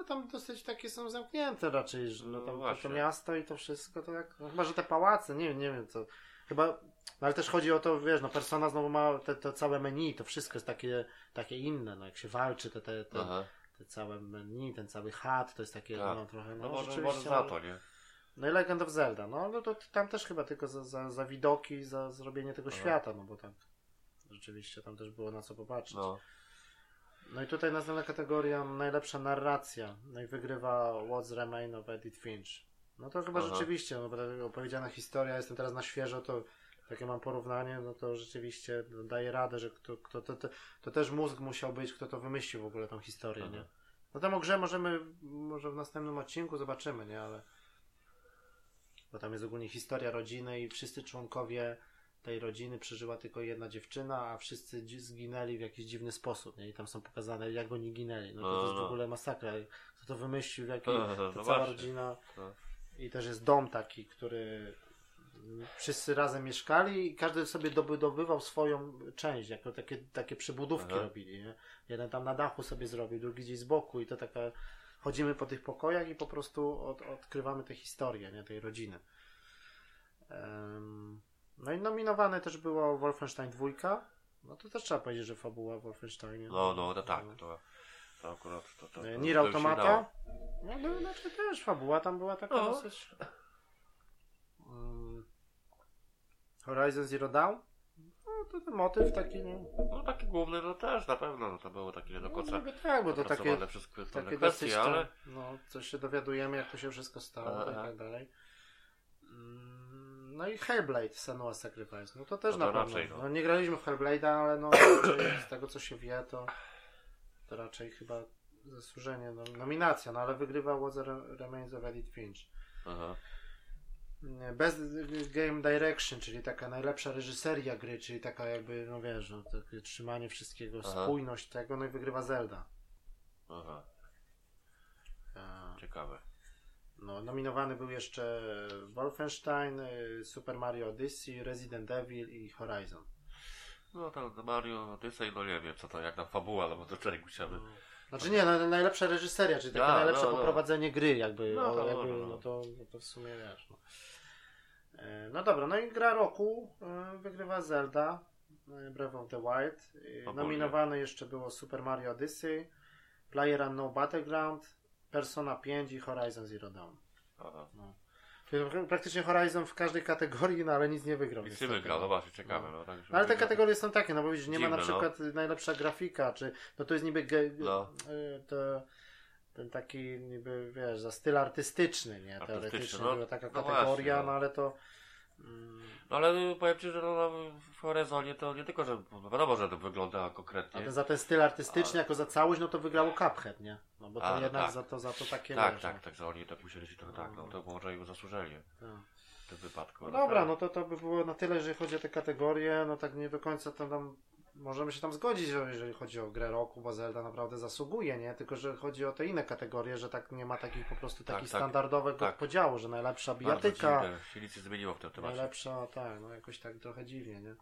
ale tam dosyć takie są zamknięte raczej, że no, tam to miasto i to wszystko, to tak, no, chyba, że te pałace, nie wiem co, chyba, no, ale też chodzi o to, wiesz, no Persona znowu ma te całe menu, to wszystko jest takie inne, no jak się walczy, te całe menu, ten cały HUD, to jest takie, tak. No trochę, no może za to, nie? No i Legend of Zelda, no to tam też chyba tylko za widoki, za zrobienie tego świata, no bo tam rzeczywiście tam też było na co popatrzeć. No i tutaj następna kategoria, najlepsza narracja, no i wygrywa What's Remain of Edith Finch. No to chyba rzeczywiście, no bo opowiedziana historia, jestem teraz na świeżo, to takie mam porównanie, no to rzeczywiście daje radę, że kto to też mózg musiał być, kto to wymyślił w ogóle tą historię, nie? No tam o grze może w następnym odcinku zobaczymy, nie? Ale... Bo tam jest ogólnie historia rodziny i wszyscy członkowie tej rodziny przeżyła tylko jedna dziewczyna, a wszyscy zginęli w jakiś dziwny sposób, nie? I tam są pokazane, jak oni ginęli. No to jest w ogóle masakra. Kto to wymyślił, jaki to cała rodzina. I też jest dom taki, który wszyscy razem mieszkali i każdy sobie dobywał swoją część, jako takie przybudówki robili, nie? Jeden tam na dachu sobie zrobił, drugi gdzieś z boku i to taka... Chodzimy po tych pokojach i po prostu odkrywamy tę historię, nie? Tej rodziny. No i nominowane też było Wolfenstein 2. No to też trzeba powiedzieć, że fabuła w Wolfensteinie. No tak. To akurat to Nier Automata. No znaczy też fabuła tam była taka dosyć. Horizon Zero Dawn. No to ten motyw taki, nie? No taki główny, no też na pewno, no to było takie do końca tak, bo to takie kwestie, to, ale... No, coś się dowiadujemy, jak to się wszystko stało i tak dalej. No i Hellblade, Senua's Sacrifice, no to też no to na pewno. Raczej, no. Nie graliśmy w Hellblade'a, ale no z tego co się wie, to raczej chyba zasłużenie, no, nominacja, no ale wygrywa What Remains of Edith Finch. Best Game Direction, czyli taka najlepsza reżyseria gry, czyli taka jakby, no wiesz, no, takie trzymanie wszystkiego, spójność tego, no i wygrywa Zelda. Ciekawe. No, nominowany był jeszcze Wolfenstein, Super Mario Odyssey, Resident Evil i Horizon. No tam Mario Odyssey, no nie wiem co to, jak tam fabuła, no bo do czego chciałby... Znaczy nie, najlepsza reżyseria, czyli takie najlepsze poprowadzenie gry jakby, to w sumie wiesz. No. No dobra, no i gra roku wygrywa Zelda, Breath of the Wild. Nominowane jeszcze było Super Mario Odyssey, PlayerUnknown's Battlegrounds, Persona 5 i Horizon Zero Dawn. No. Praktycznie Horizon w każdej kategorii, no ale nic nie wygrał. Nic nie wygrał, zobaczcie, ciekawe. No, ale te kategorie są takie, no bo widzisz, nie dziwne, ma na przykład najlepsza grafika, czy no to jest niby ten taki niby, wiesz, za styl artystyczny, nie? Teoretycznie była taka kategoria, właśnie, no ale to... No ale powiem Ci, że no, w Horizonie to nie tylko, że wiadomo, że to wygląda konkretnie. A za ten styl artystyczny, jako za całość, no to wygrało Cuphead, nie? No bo to jednak tak. za to takie... Tak, że oni tak musieli się trochę no to może i zasłużyli w tym wypadku. No dobra, no to by było na tyle, jeżeli chodzi o te kategorie, no tak nie do końca to tam... Możemy się tam zgodzić, jeżeli chodzi o grę roku, bo Zelda naprawdę zasługuje, nie? Tylko, że chodzi o te inne kategorie, że tak nie ma takich po prostu takich standardowego podziału, że najlepsza bijatyka. Się nic zmieniło w tym temacie. Najlepsza, tak, no jakoś tak trochę dziwnie, nie?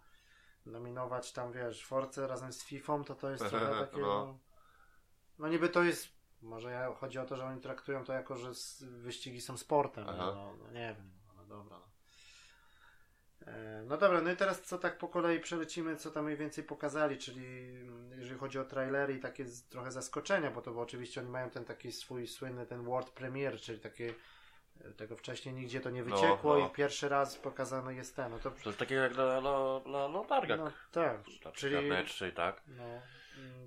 Nominować tam, wiesz, Forcę razem z Fifą, to jest trochę takie... No niby to jest... Może chodzi o to, że oni traktują to jako, że wyścigi są sportem, no nie wiem, no dobra, no. No dobra, no i teraz co tak po kolei przelecimy, co tam mniej więcej pokazali, czyli jeżeli chodzi o trailery i takie trochę zaskoczenia, bo to bo oczywiście oni mają ten taki swój słynny ten world premiere, czyli takie tego wcześniej nigdzie to nie wyciekło i pierwszy raz pokazany jest ten. No to coś takiego jak na targach. No, tak. Czyli, tak. No,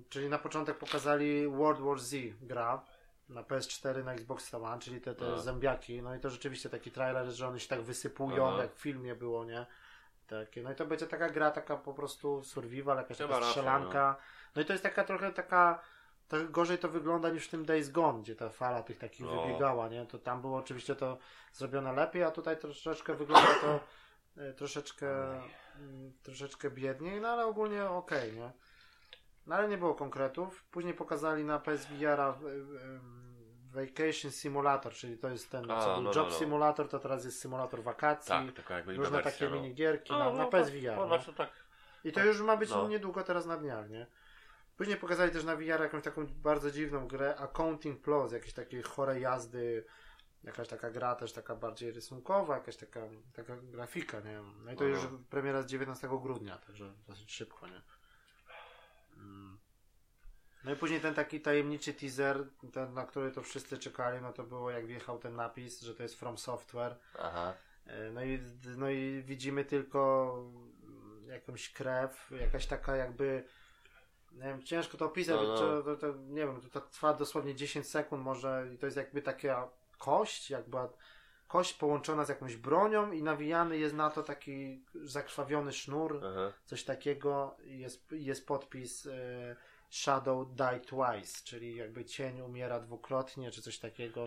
czyli na początek pokazali World War Z gra. Na PS4, na Xbox One, czyli te zębiaki, no i to rzeczywiście taki trailer, że one się tak wysypują, jak w filmie było, nie? Takie. No i to będzie taka gra, taka po prostu survival, jakaś taka strzelanka. No i to jest taka trochę taka, trochę gorzej to wygląda niż w tym Days Gone, gdzie ta fala tych takich wybiegała, nie? To tam było oczywiście to zrobione lepiej, a tutaj troszeczkę wygląda to troszeczkę biedniej, no ale ogólnie okej, nie? No ale nie było konkretów. Później pokazali na PSVR-a Vacation Simulator, czyli to jest ten co był Job Simulator, to teraz jest symulator wakacji, tak, różne takie minigierki na PSVR. I to już ma być niedługo teraz na dniach, nie? Później pokazali też na VR jakąś taką bardzo dziwną grę Accounting Plus, jakieś takie chore jazdy, jakaś taka gra też taka bardziej rysunkowa, jakaś taka grafika, nie wiem. No i to już premiera z 19 grudnia, także dosyć szybko, nie? No i później ten taki tajemniczy teaser, ten, na który to wszyscy czekali, no to było jak wjechał ten napis, że to jest From Software. Aha. No i widzimy tylko jakąś krew, jakaś taka jakby, nie wiem, ciężko to opisać, to, nie wiem, to trwa dosłownie 10 sekund może i to jest jakby taka kość, jakby kość połączona z jakąś bronią i nawijany jest na to taki zakrwawiony sznur, aha, coś takiego i jest podpis Shadow Die Twice, czyli jakby cień umiera dwukrotnie, czy coś takiego,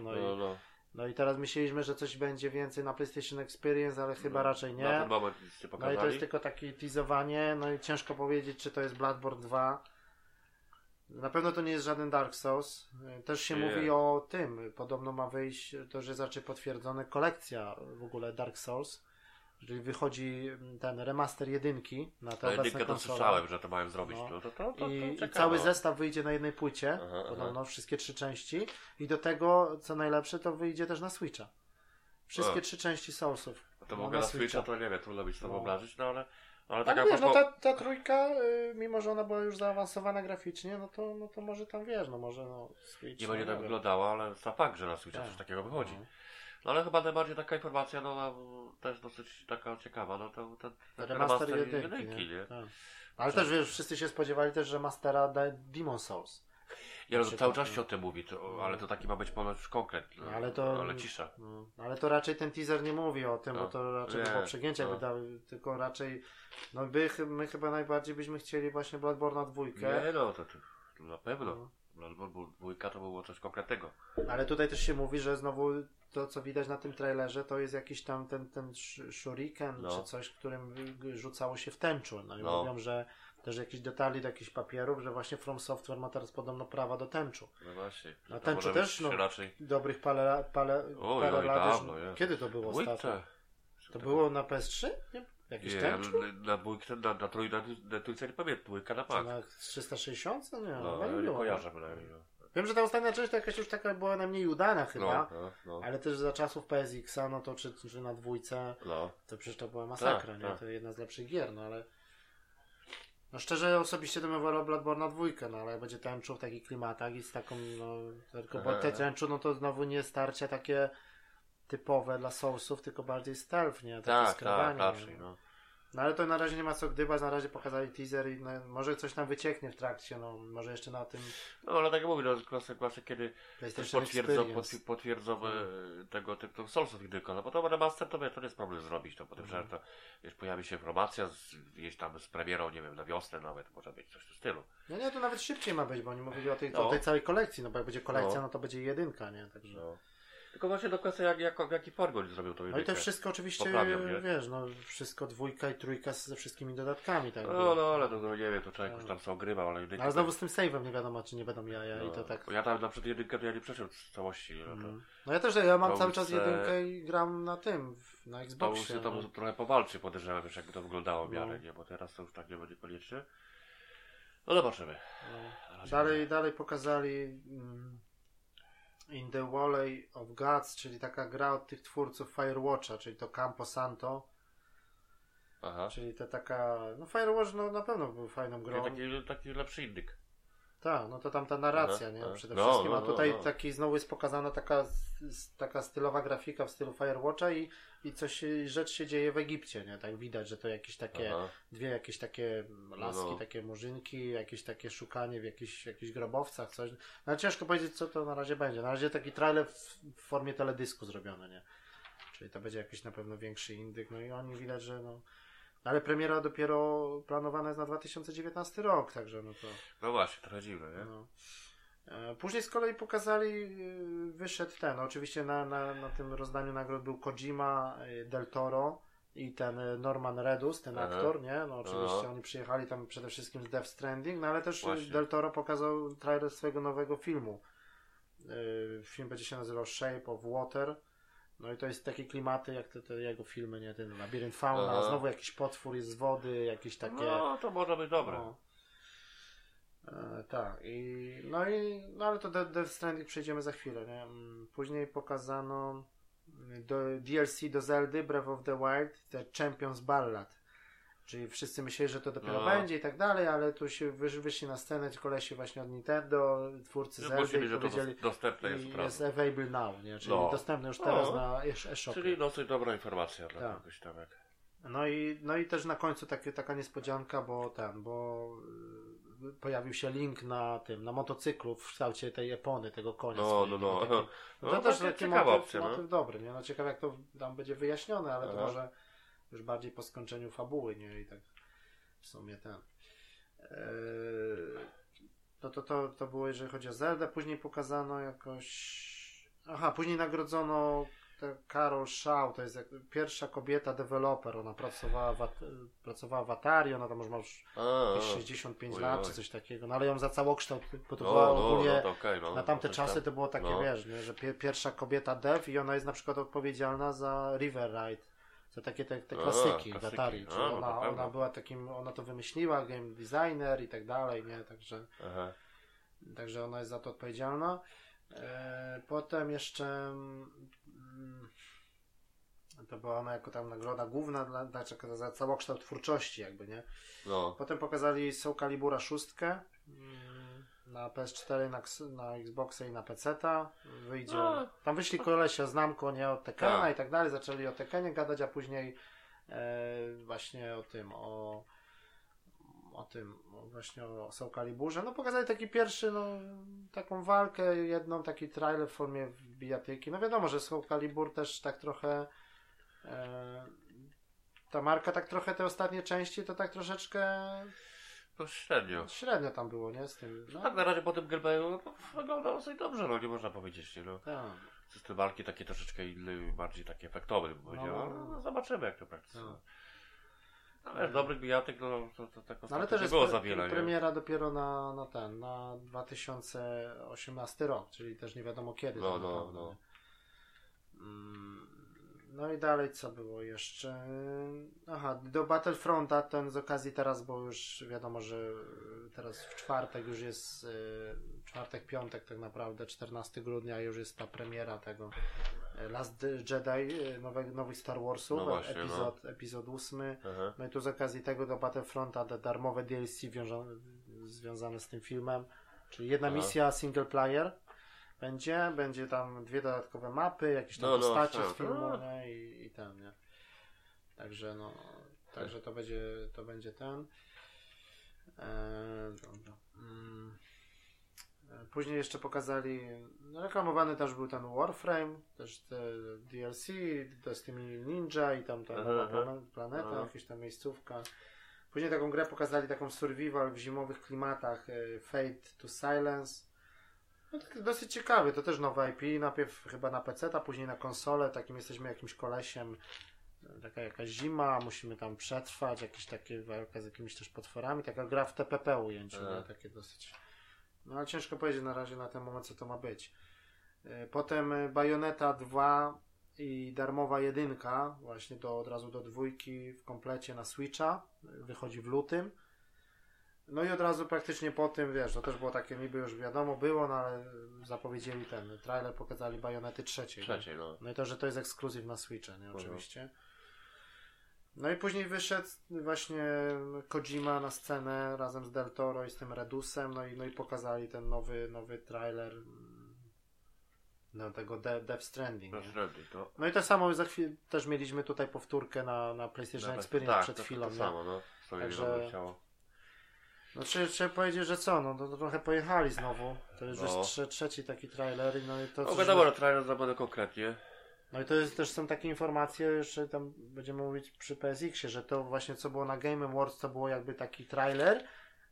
No i teraz myśleliśmy, że coś będzie więcej na PlayStation Experience, ale chyba raczej nie. Na ten moment nic nie pokazali. No i to jest tylko takie teasowanie, no i ciężko powiedzieć, czy to jest Bloodborne 2. Na pewno to nie jest żaden Dark Souls. Też się mówi o tym, podobno ma wyjść, to już jest raczej potwierdzone, kolekcja w ogóle Dark Souls. Czyli wychodzi ten remaster jedynki na te obecne konsole. To słyszałem, że to mają zrobić. No. I cały zestaw wyjdzie na jednej płycie, podobno wszystkie 3 części. I do tego, co najlepsze, to wyjdzie też na Switcha. Wszystkie 3 części Soulsów. To mogę na Switcha, to nie wiem, trudno mi się to wyobrazić, no ale... Ale wiesz, ta trójka, mimo że ona była już zaawansowana graficznie, no to może tam wiesz, no może Switch... Nie będzie tak wyglądała, ale za fakt, że na Switcha coś takiego wychodzi. No ale chyba najbardziej taka informacja, no też dosyć taka ciekawa, no to ten remaster jedynki, nie? Tak. Ale też wiesz, wszyscy się spodziewali też, że mastera da Demon Souls. Ja to cały czas się o tym mówi, ale to taki ma być ponoć konkret, no, ale cisza. Ale to raczej ten teaser nie mówi o tym, bo to raczej było przegięcie, tylko raczej, no my chyba najbardziej byśmy chcieli właśnie Bloodborne'a 2. Nie no, to na pewno. Bloodborne 2 to było coś konkretnego. Ale tutaj też się mówi, że znowu to, co widać na tym trailerze, to jest jakiś tam ten shuriken, czy coś, którym rzucało się w tęczu. No i mówią, że też jakiś detali do jakichś papierów, że właśnie From Software ma teraz podobno prawa do tęczu. No właśnie. Na tęczu też, dobrych parę lat. Kiedy to było ostatnio? To było na PS3? Nie? Jakiś tęcz? Na trójce nie pamiętam, dwójka na pak. Na 360? Nie, nie kojarzę. Wiem, że ta ostatnia część to jakaś już taka była najmniej udana chyba, ale też za czasów PSX-a, no to czy na dwójce, to przecież to była masakra, nie? To jedna z lepszych gier, no ale... No szczerze, osobiście to bym wolał Bloodborne'a 2, no ale będzie tęczu w takich klimatach i z taką, no... Tylko bo te tęczu, no to znowu nie starcia takie typowe dla Soulsów, tylko bardziej stealth, nie? Takie skrywanie. No ale to na razie nie ma co gdybać, na razie pokazali teaser i może coś tam wycieknie w trakcie, no może jeszcze na tym... No ale tak jak mówię, no klasy, kiedy potwierdzą tego typu Soulsów i tylko, no bo to remaster to jest problem zrobić, to potem że to, wiesz, pojawi się informacja gdzieś tam z premierą, nie wiem, na wiosnę nawet, może być coś w stylu. No nie, to nawet szybciej ma być, bo oni mówili o tej całej kolekcji, no bo jak będzie kolekcja, no to będzie jedynka, nie, także... Tylko właśnie do końca w jakiej formie oni zrobią to jedynkę. No i to wszystko oczywiście, wiesz, no wszystko 2 i 3 ze wszystkimi dodatkami. Tak ale to nie wiem, to człowiek już tam sobie ogrywał, ale jedynkę... Ale znowu z tym save'em nie wiadomo, czy nie będą jaja i to tak... Ja tam na przykład jedynkę to ja nie przeszedłem w całości. No ja też, ja mam cały czas jedynkę i gram na tym, na Xboxie. To już trochę powalczy, podejrzewam, wiesz, jakby to wyglądało w miarę, nie? Bo teraz to już tak nie będzie koniecznie. No zobaczymy. Dalej pokazali... In the Valley of Gods, czyli taka gra od tych twórców Firewatcha, czyli to Campo Santo. Aha. Czyli to taka... No Firewatch na pewno był fajną grą. Taki lepszy indyk. Tak, no to tam ta narracja, nie? Przede wszystkim. A tutaj taki znowu jest pokazana taka stylowa grafika w stylu Firewatcha i coś, rzecz się dzieje w Egipcie, nie? Tak widać, że to jakieś takie... Dwie jakieś takie laski, takie murzynki, jakieś takie szukanie w jakichś grobowcach, coś. No ciężko powiedzieć, co to na razie będzie. Na razie taki trailer w formie teledysku zrobiony, nie? Czyli to będzie jakiś na pewno większy indyk. No i oni widać, że no... Ale premiera dopiero planowana jest na 2019 rok, także no to... No właśnie, trochę dziwne, nie? No. Później z kolei pokazali, wyszedł ten, oczywiście na tym rozdaniu nagród był Kojima, Del Toro i ten Norman Reedus, ten aktor, nie? No oczywiście oni przyjechali tam przede wszystkim z Death Stranding, no ale też właśnie. Del Toro pokazał trailer swojego nowego filmu. Film będzie się nazywał Shape of Water. No i to jest takie klimaty jak te jego filmy, nie? Ten Labirynt Fauna, znowu jakiś potwór jest z wody, jakieś takie... No, to może być dobre. Tak, no ale to Death Stranding przejdziemy za chwilę, nie? Później pokazano DLC do Zeldy Breath of the Wild, The Champions Ballad. Czyli wszyscy myśleli, że to dopiero będzie i tak dalej, ale tu się wyszli na scenę kolesi właśnie od Nintendo, twórcy Zelda i powiedzieli, dostępne jest available now, nie? Czyli dostępne już teraz na e-shopie. Czyli dosyć dobra informacja dla kogoś tam. No i też na końcu taka niespodzianka, bo pojawił się link na tym, na motocyklu w kształcie tej epony, tego konia. To też taki motyw dobry, nie? No ciekawe jak to tam będzie wyjaśnione, ale to może już bardziej po skończeniu fabuły, nie? I tak w sumie ten. To było, jeżeli chodzi o Zelda. Później pokazano jakoś... później nagrodzono Carol Shaw, to jest pierwsza kobieta deweloper, ona pracowała w Atari, ona tam już ma już 65 lat czy coś takiego, no ale ją za całokształt, bo to była ogólnie na tamte czasy to było takie, wiesz, nie, że pierwsza kobieta dev i ona jest na przykład odpowiedzialna za River Ride, za takie te klasyki w Atari, czyli ona była takim, ona to wymyśliła, game designer i tak dalej, nie, także ona jest za to odpowiedzialna. Potem jeszcze to była ona jako tam nagroda główna za całokształt twórczości jakby, nie? Potem pokazali Soul Calibura 6 na PS4, na Xboxa i na PC-ta. Tam wyszli kolesie z Namco, nie, od Tekena i tak dalej, zaczęli o Tekenie gadać, a później właśnie o Soul Caliburze. No pokazali taki pierwszy, taką walkę jedną, taki trailer w formie bijatyki. No wiadomo, że Soul Calibur też tak trochę ta marka tak trochę te ostatnie części to tak troszeczkę średnio. Średnio tam było, nie? Z tym, no. Tak, na razie po tym Gilbayu wyglądało dosyć dobrze, nie można powiedzieć, Tak. System walki taki troszeczkę inny, bardziej taki efektowy, bym powiedział. No, zobaczymy jak to praktycznie. No. Ale dobrych bijatyk to ale też nie było za wiele. Premiera dopiero na 2018 rok, czyli też nie wiadomo kiedy. No i dalej co było jeszcze? Do Battlefronta ten z okazji teraz, bo już wiadomo, że teraz w czwartek już jest czwartek, piątek tak naprawdę, 14 grudnia już jest ta premiera tego Last Jedi, nowych Star Warsów, epizod 8. No i tu z okazji tego do Battlefronta darmowe DLC związane z tym filmem, czyli jedna misja single player będzie tam dwie dodatkowe mapy, jakieś tam postacie z filmu, nie? I ten, nie? Także także to będzie ten. Później jeszcze pokazali, reklamowany też był ten Warframe, też te DLC, to z tymi ninja i tam planeta, jakieś tam miejscówka. Później taką grę pokazali, taką survival w zimowych klimatach, Fade to Silence. No, dosyć ciekawy, to też nowe IP, najpierw chyba na PC, a później na konsolę, takim jesteśmy jakimś kolesiem, taka jakaś zima, musimy tam przetrwać, jakieś takie walka z jakimiś też potworami, taka gra w TPP ujęciu, takie dosyć, ale ciężko powiedzieć na razie na ten moment co to ma być. Potem Bayonetta 2 i darmowa jedynka, właśnie od razu do dwójki w komplecie na Switcha, wychodzi w lutym. No i od razu praktycznie po tym, wiesz, to też było takie niby już wiadomo było, ale zapowiedzieli ten trailer, pokazali Bajonety trzeciej. No i to, że to jest ekskluzyw na Switcha, nie? Oczywiście. No i później wyszedł właśnie Kojima na scenę razem z Del Toro i z tym Redusem, no i pokazali ten nowy trailer tego Death Stranding. No i to samo za chwilę, też mieliśmy tutaj powtórkę na PlayStation Experience przed chwilą. Także... No trzeba powiedzieć, że to trochę pojechali znowu, to jest już trzeci taki trailer i i to... wiadomo, że trailer zrobiony konkretnie. No i to jest, też są takie informacje, jeszcze tam będziemy mówić przy PSX-ie, że to właśnie co było na Game Awards, to było jakby taki trailer,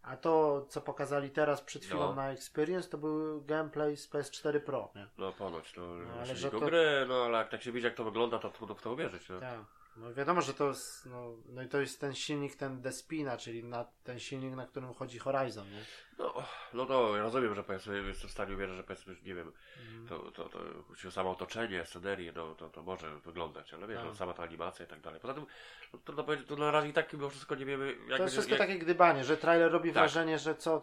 a to co pokazali teraz przed chwilą na Experience, to był gameplay z PS4 Pro, nie? No ponoć, ale jak tak się widzi jak to wygląda, to trudno w to uwierzyć, no. Tak. No wiadomo, że to jest, no i to jest ten silnik, ten Despina, czyli ten silnik, na którym chodzi Horizon, nie? No, ja rozumiem, że powiedzmy, jestem w stanie uwierzyć, że powiedzmy, nie wiem, to samo otoczenie, scenerię, to może wyglądać, ale wiesz, sama ta animacja i tak dalej. Poza tym, trudno powiedzieć, to na razie i tak mimo wszystko nie wiemy... takie gdybanie, że trailer robi wrażenie, że co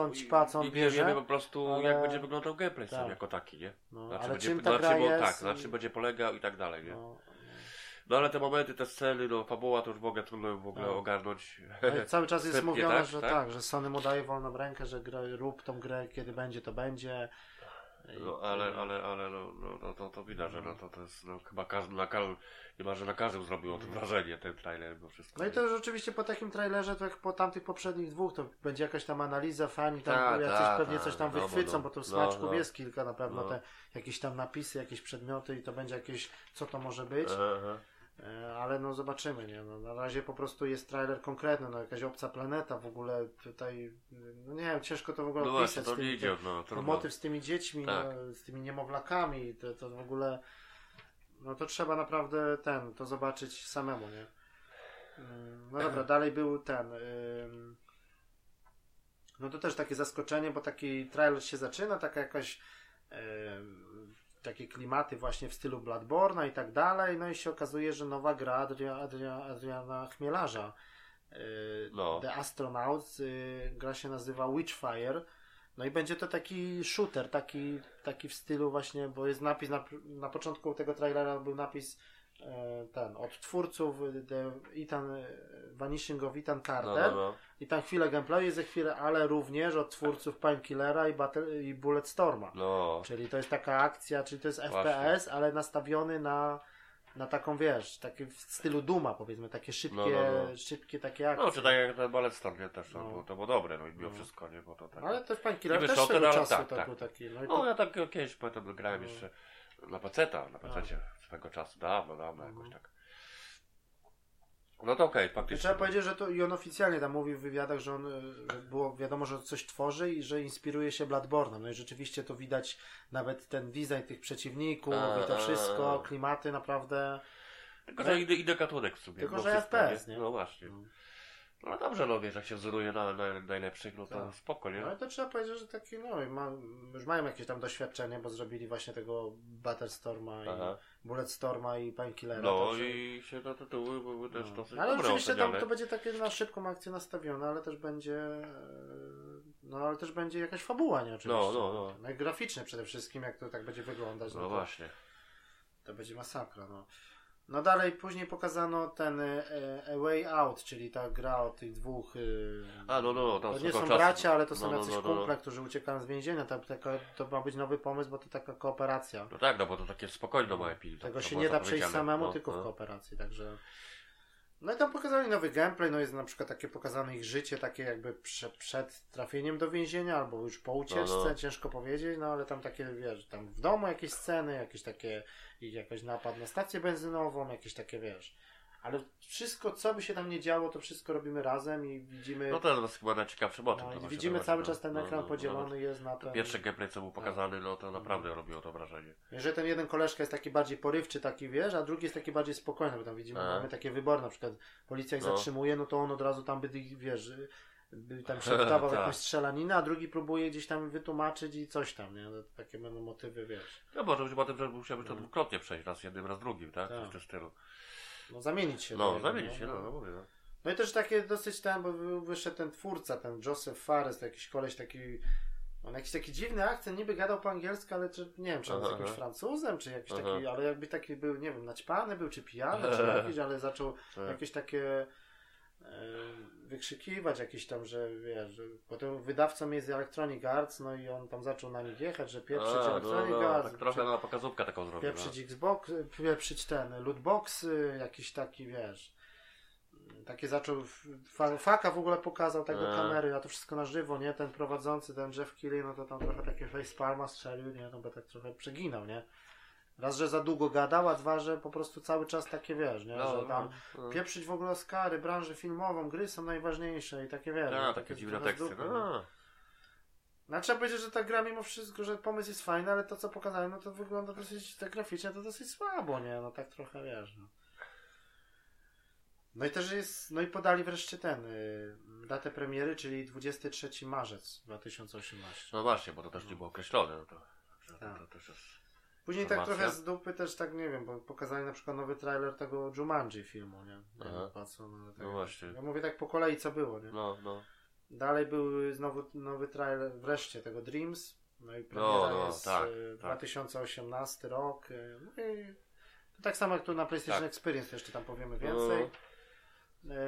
on ćpa, co on bierze. Nie wiemy po prostu, jak będzie wyglądał gameplay sam jako taki, nie? Znaczy będzie polegał i tak dalej, nie? No ale te momenty, te sceny, fabuła to już trudno w ogóle ogarnąć. No cały czas jest mówione, że Sony mu daje wolną rękę, że rób tą grę, kiedy będzie, to będzie. To widać, że chyba na każdym zrobiło to wrażenie, ten trailer, bo wszystko. No i to już oczywiście po takim trailerze, tak jak po tamtych poprzednich dwóch, to będzie jakaś tam analiza, fani tam pewnie coś tam wychwycą, bo tu smaczków jest kilka na pewno, te jakieś tam napisy, jakieś przedmioty i to będzie jakieś, co to może być. Ale zobaczymy, nie? Na razie po prostu jest trailer konkretny, jakaś obca planeta w ogóle tutaj, nie wiem, ciężko to w ogóle opisać. To nie idzie, motyw z tymi dziećmi, z tymi niemowlakami, to w ogóle, to trzeba naprawdę to zobaczyć samemu, nie? No dobra, dalej był to też takie zaskoczenie, bo taki trailer się zaczyna, taka jakaś... takie klimaty właśnie w stylu Bloodborne'a i tak dalej, i się okazuje, że nowa gra Adriana Chmielarza, The Astronauts, gra się nazywa Witchfire, i będzie to taki shooter, taki w stylu właśnie, bo jest napis, na początku tego trailera był napis od twórców Vanishing of Ethan Carter i tam chwilę gameplayu jest za chwilę, ale również od twórców Painkillera i Bulletstorma, czyli to jest taka akcja, czyli to jest FPS, ale nastawiony na taką, taki w stylu Duma, powiedzmy, takie szybkie takie akcje. No, czy tak jak ten Bulletstorm, też to było dobre, i mimo wszystko, nie, bo to tak. Ale też Painkiller też tego czasu był taki. Ja tak kiedyś potem grałem jeszcze na pececie. Tego czasu, dawno, jakoś tak. No to okej, faktycznie. Trzeba powiedzieć, że to i on oficjalnie tam mówił w wywiadach, że on było wiadomo, że coś tworzy i że inspiruje się Bloodborne'em. I rzeczywiście to widać, nawet ten design tych przeciwników, i to wszystko, klimaty naprawdę. Tylko, że inny gatunek w sumie. Tylko, że FPS, nie? No właśnie. No dobrze, wiesz, jak się wzoruje na najlepszych, to spoko, nie? No i to trzeba powiedzieć, że taki, już mają jakieś tam doświadczenie, bo zrobili właśnie tego Battlestorma i Bulletstorma i Painkillera. I się na tytuły były też dosyć dobre. Ale oczywiście tam to będzie takie na szybką akcję nastawione, ale też będzie... ale też będzie jakaś fabuła, nie? Oczywiście. No i graficznie przede wszystkim, jak to tak będzie wyglądać. No właśnie. To będzie masakra, No dalej, później pokazano ten A Way Out, czyli ta gra o tych dwóch... to nie są bracia, ale to są jacyś kumple, którzy uciekają z więzienia. To ma być nowy pomysł, bo to taka kooperacja. No tak, bo to takie spokojne ma IP. Tego się nie da przejść samemu, tylko w kooperacji, także... No i tam pokazali nowy gameplay, jest na przykład takie pokazane ich życie, takie jakby przed trafieniem do więzienia, albo już po ucieczce, ciężko powiedzieć, ale tam takie, wiesz, tam w domu jakieś sceny, jakieś takie, jakoś napad na stację benzynową, jakieś takie, wiesz, ale wszystko, co by się tam nie działo, to wszystko robimy razem i widzimy... No to jest chyba najciekawszy motyw. I widzimy cały czas ten ekran podzielony jest na ten... Pierwszy gameplay, co był pokazany, to naprawdę robiło to wrażenie. Że ten jeden koleżka jest taki bardziej porywczy, taki, wiesz, a drugi jest taki bardziej spokojny, bo tam widzimy, mamy takie wybory, na przykład policja ich zatrzymuje, to on od razu tam by, wiesz, tam przepytawał jakąś strzelaninę, a drugi próbuje gdzieś tam wytłumaczyć i coś tam, nie? Takie będą motywy, wiesz. No może być motyw, że musiałby to dwukrotnie przejść, raz jednym, raz drugim, tak? Coś w tym stylu. Zamienić się. No i też takie dosyć bo wyszedł ten twórca, ten Joseph Fares, to jakiś koleś taki, on jakiś taki dziwny akcent, niby gadał po angielsku, ale nie wiem, czy on jest jakimś Francuzem, czy jakiś taki, ale jakby taki był, nie wiem, naćpany był, czy pijany, czy jakiś, ale zaczął jakieś takie wykrzykiwać jakieś tam, że wiesz, że potem wydawcą jest Electronic Arts, i on tam zaczął na nich jechać, że pieprzyć Electronic Arts. Tak trochę na pokazówkę taką zrobił. Pieprzyć Xbox, pieprzyć lootboxy, jakiś taki, wiesz, takie zaczął, faka w ogóle pokazał tak do kamery, a to wszystko na żywo, nie? Ten prowadzący, ten Jeff Keighley, to tam trochę takie facepalma strzelił, nie? Bo tak trochę przeginał, nie? Raz, że za długo gadał, a dwa, że po prostu cały czas takie, wiesz, nie? Że tam pieprzyć w ogóle Oscary, branżę filmową, gry są najważniejsze i takie, wiesz. Takie dziwne teksty. Trzeba powiedzieć, że ta gra mimo wszystko, że pomysł jest fajny, ale to co pokazali, to wygląda dosyć, graficznie to dosyć słabo, nie? Tak trochę, wiesz. No i też jest, no i podali wreszcie datę premiery, czyli 23 marzec 2018. No właśnie, bo to też nie było określone. No to też jest później informacja. Tak trochę z dupy też, tak nie wiem, bo pokazali na przykład nowy trailer tego Jumanji filmu, nie? Patrzą na tego. No właśnie. Ja mówię tak po kolei, co było, nie? No. Dalej był znowu nowy trailer wreszcie tego Dreams. No i premiera jest tak, 2018 tak. rok. No i tak samo jak tu na PlayStation Experience, jeszcze tam powiemy więcej.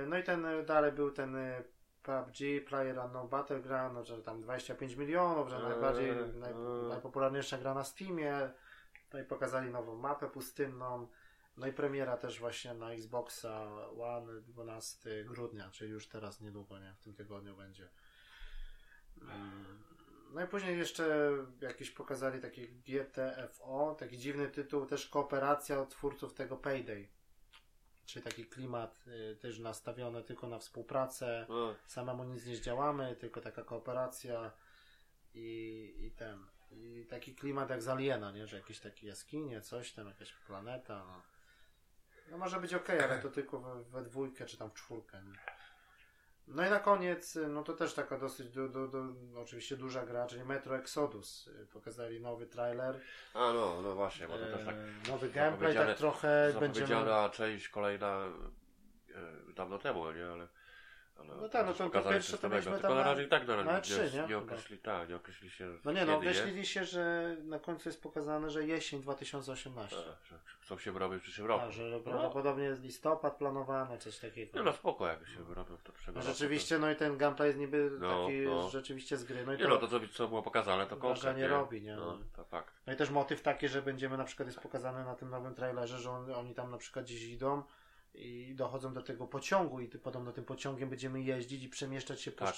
No i ten dalej był ten PUBG, PlayerUnknown's Battlegrounds, że tam 25 milionów, że najpopularniejsza gra na Steamie. No i pokazali nową mapę pustynną. No i premiera też właśnie na Xboxa One 12 grudnia, czyli już teraz niedługo, nie? W tym tygodniu będzie. No i później jeszcze jakieś pokazali takie GTFO, taki dziwny tytuł, też kooperacja od twórców tego Payday. Czyli taki klimat też nastawiony tylko na współpracę, samemu nic nie zdziałamy, tylko taka kooperacja i taki klimat jak z Aliena, nie? Że jakieś takie jaskinie, coś tam, jakaś planeta, no może być okej, ale to tylko we dwójkę czy tam w czwórkę, nie? No i na koniec, no to też taka dosyć oczywiście duża gra, czyli Metro Exodus. Pokazali nowy trailer. No właśnie, bo to też tak nowy gameplay, tak trochę zapowiedziana część kolejna dawno temu, nie? Ale no tak, no to pierwsze to mieliśmy tam na 3, nie? Nie określi się. No nie, no określili się, że na końcu jest pokazane, że jesień 2018. Że chcą się wyrobić w przyszłym roku. Że prawdopodobnie jest listopad planowany, coś takiego. No spoko, jak się wyrobią to przegrać. Rzeczywiście, no i ten gameplay jest niby taki rzeczywiście z gry. No i to co było pokazane, to konkretnie nie robi, nie? To fakt. No i też motyw taki, że będziemy na przykład jest pokazany na tym nowym trailerze, że oni tam na przykład gdzieś idą i dochodzą do tego pociągu i podobno tym pociągiem będziemy jeździć i przemieszczać się po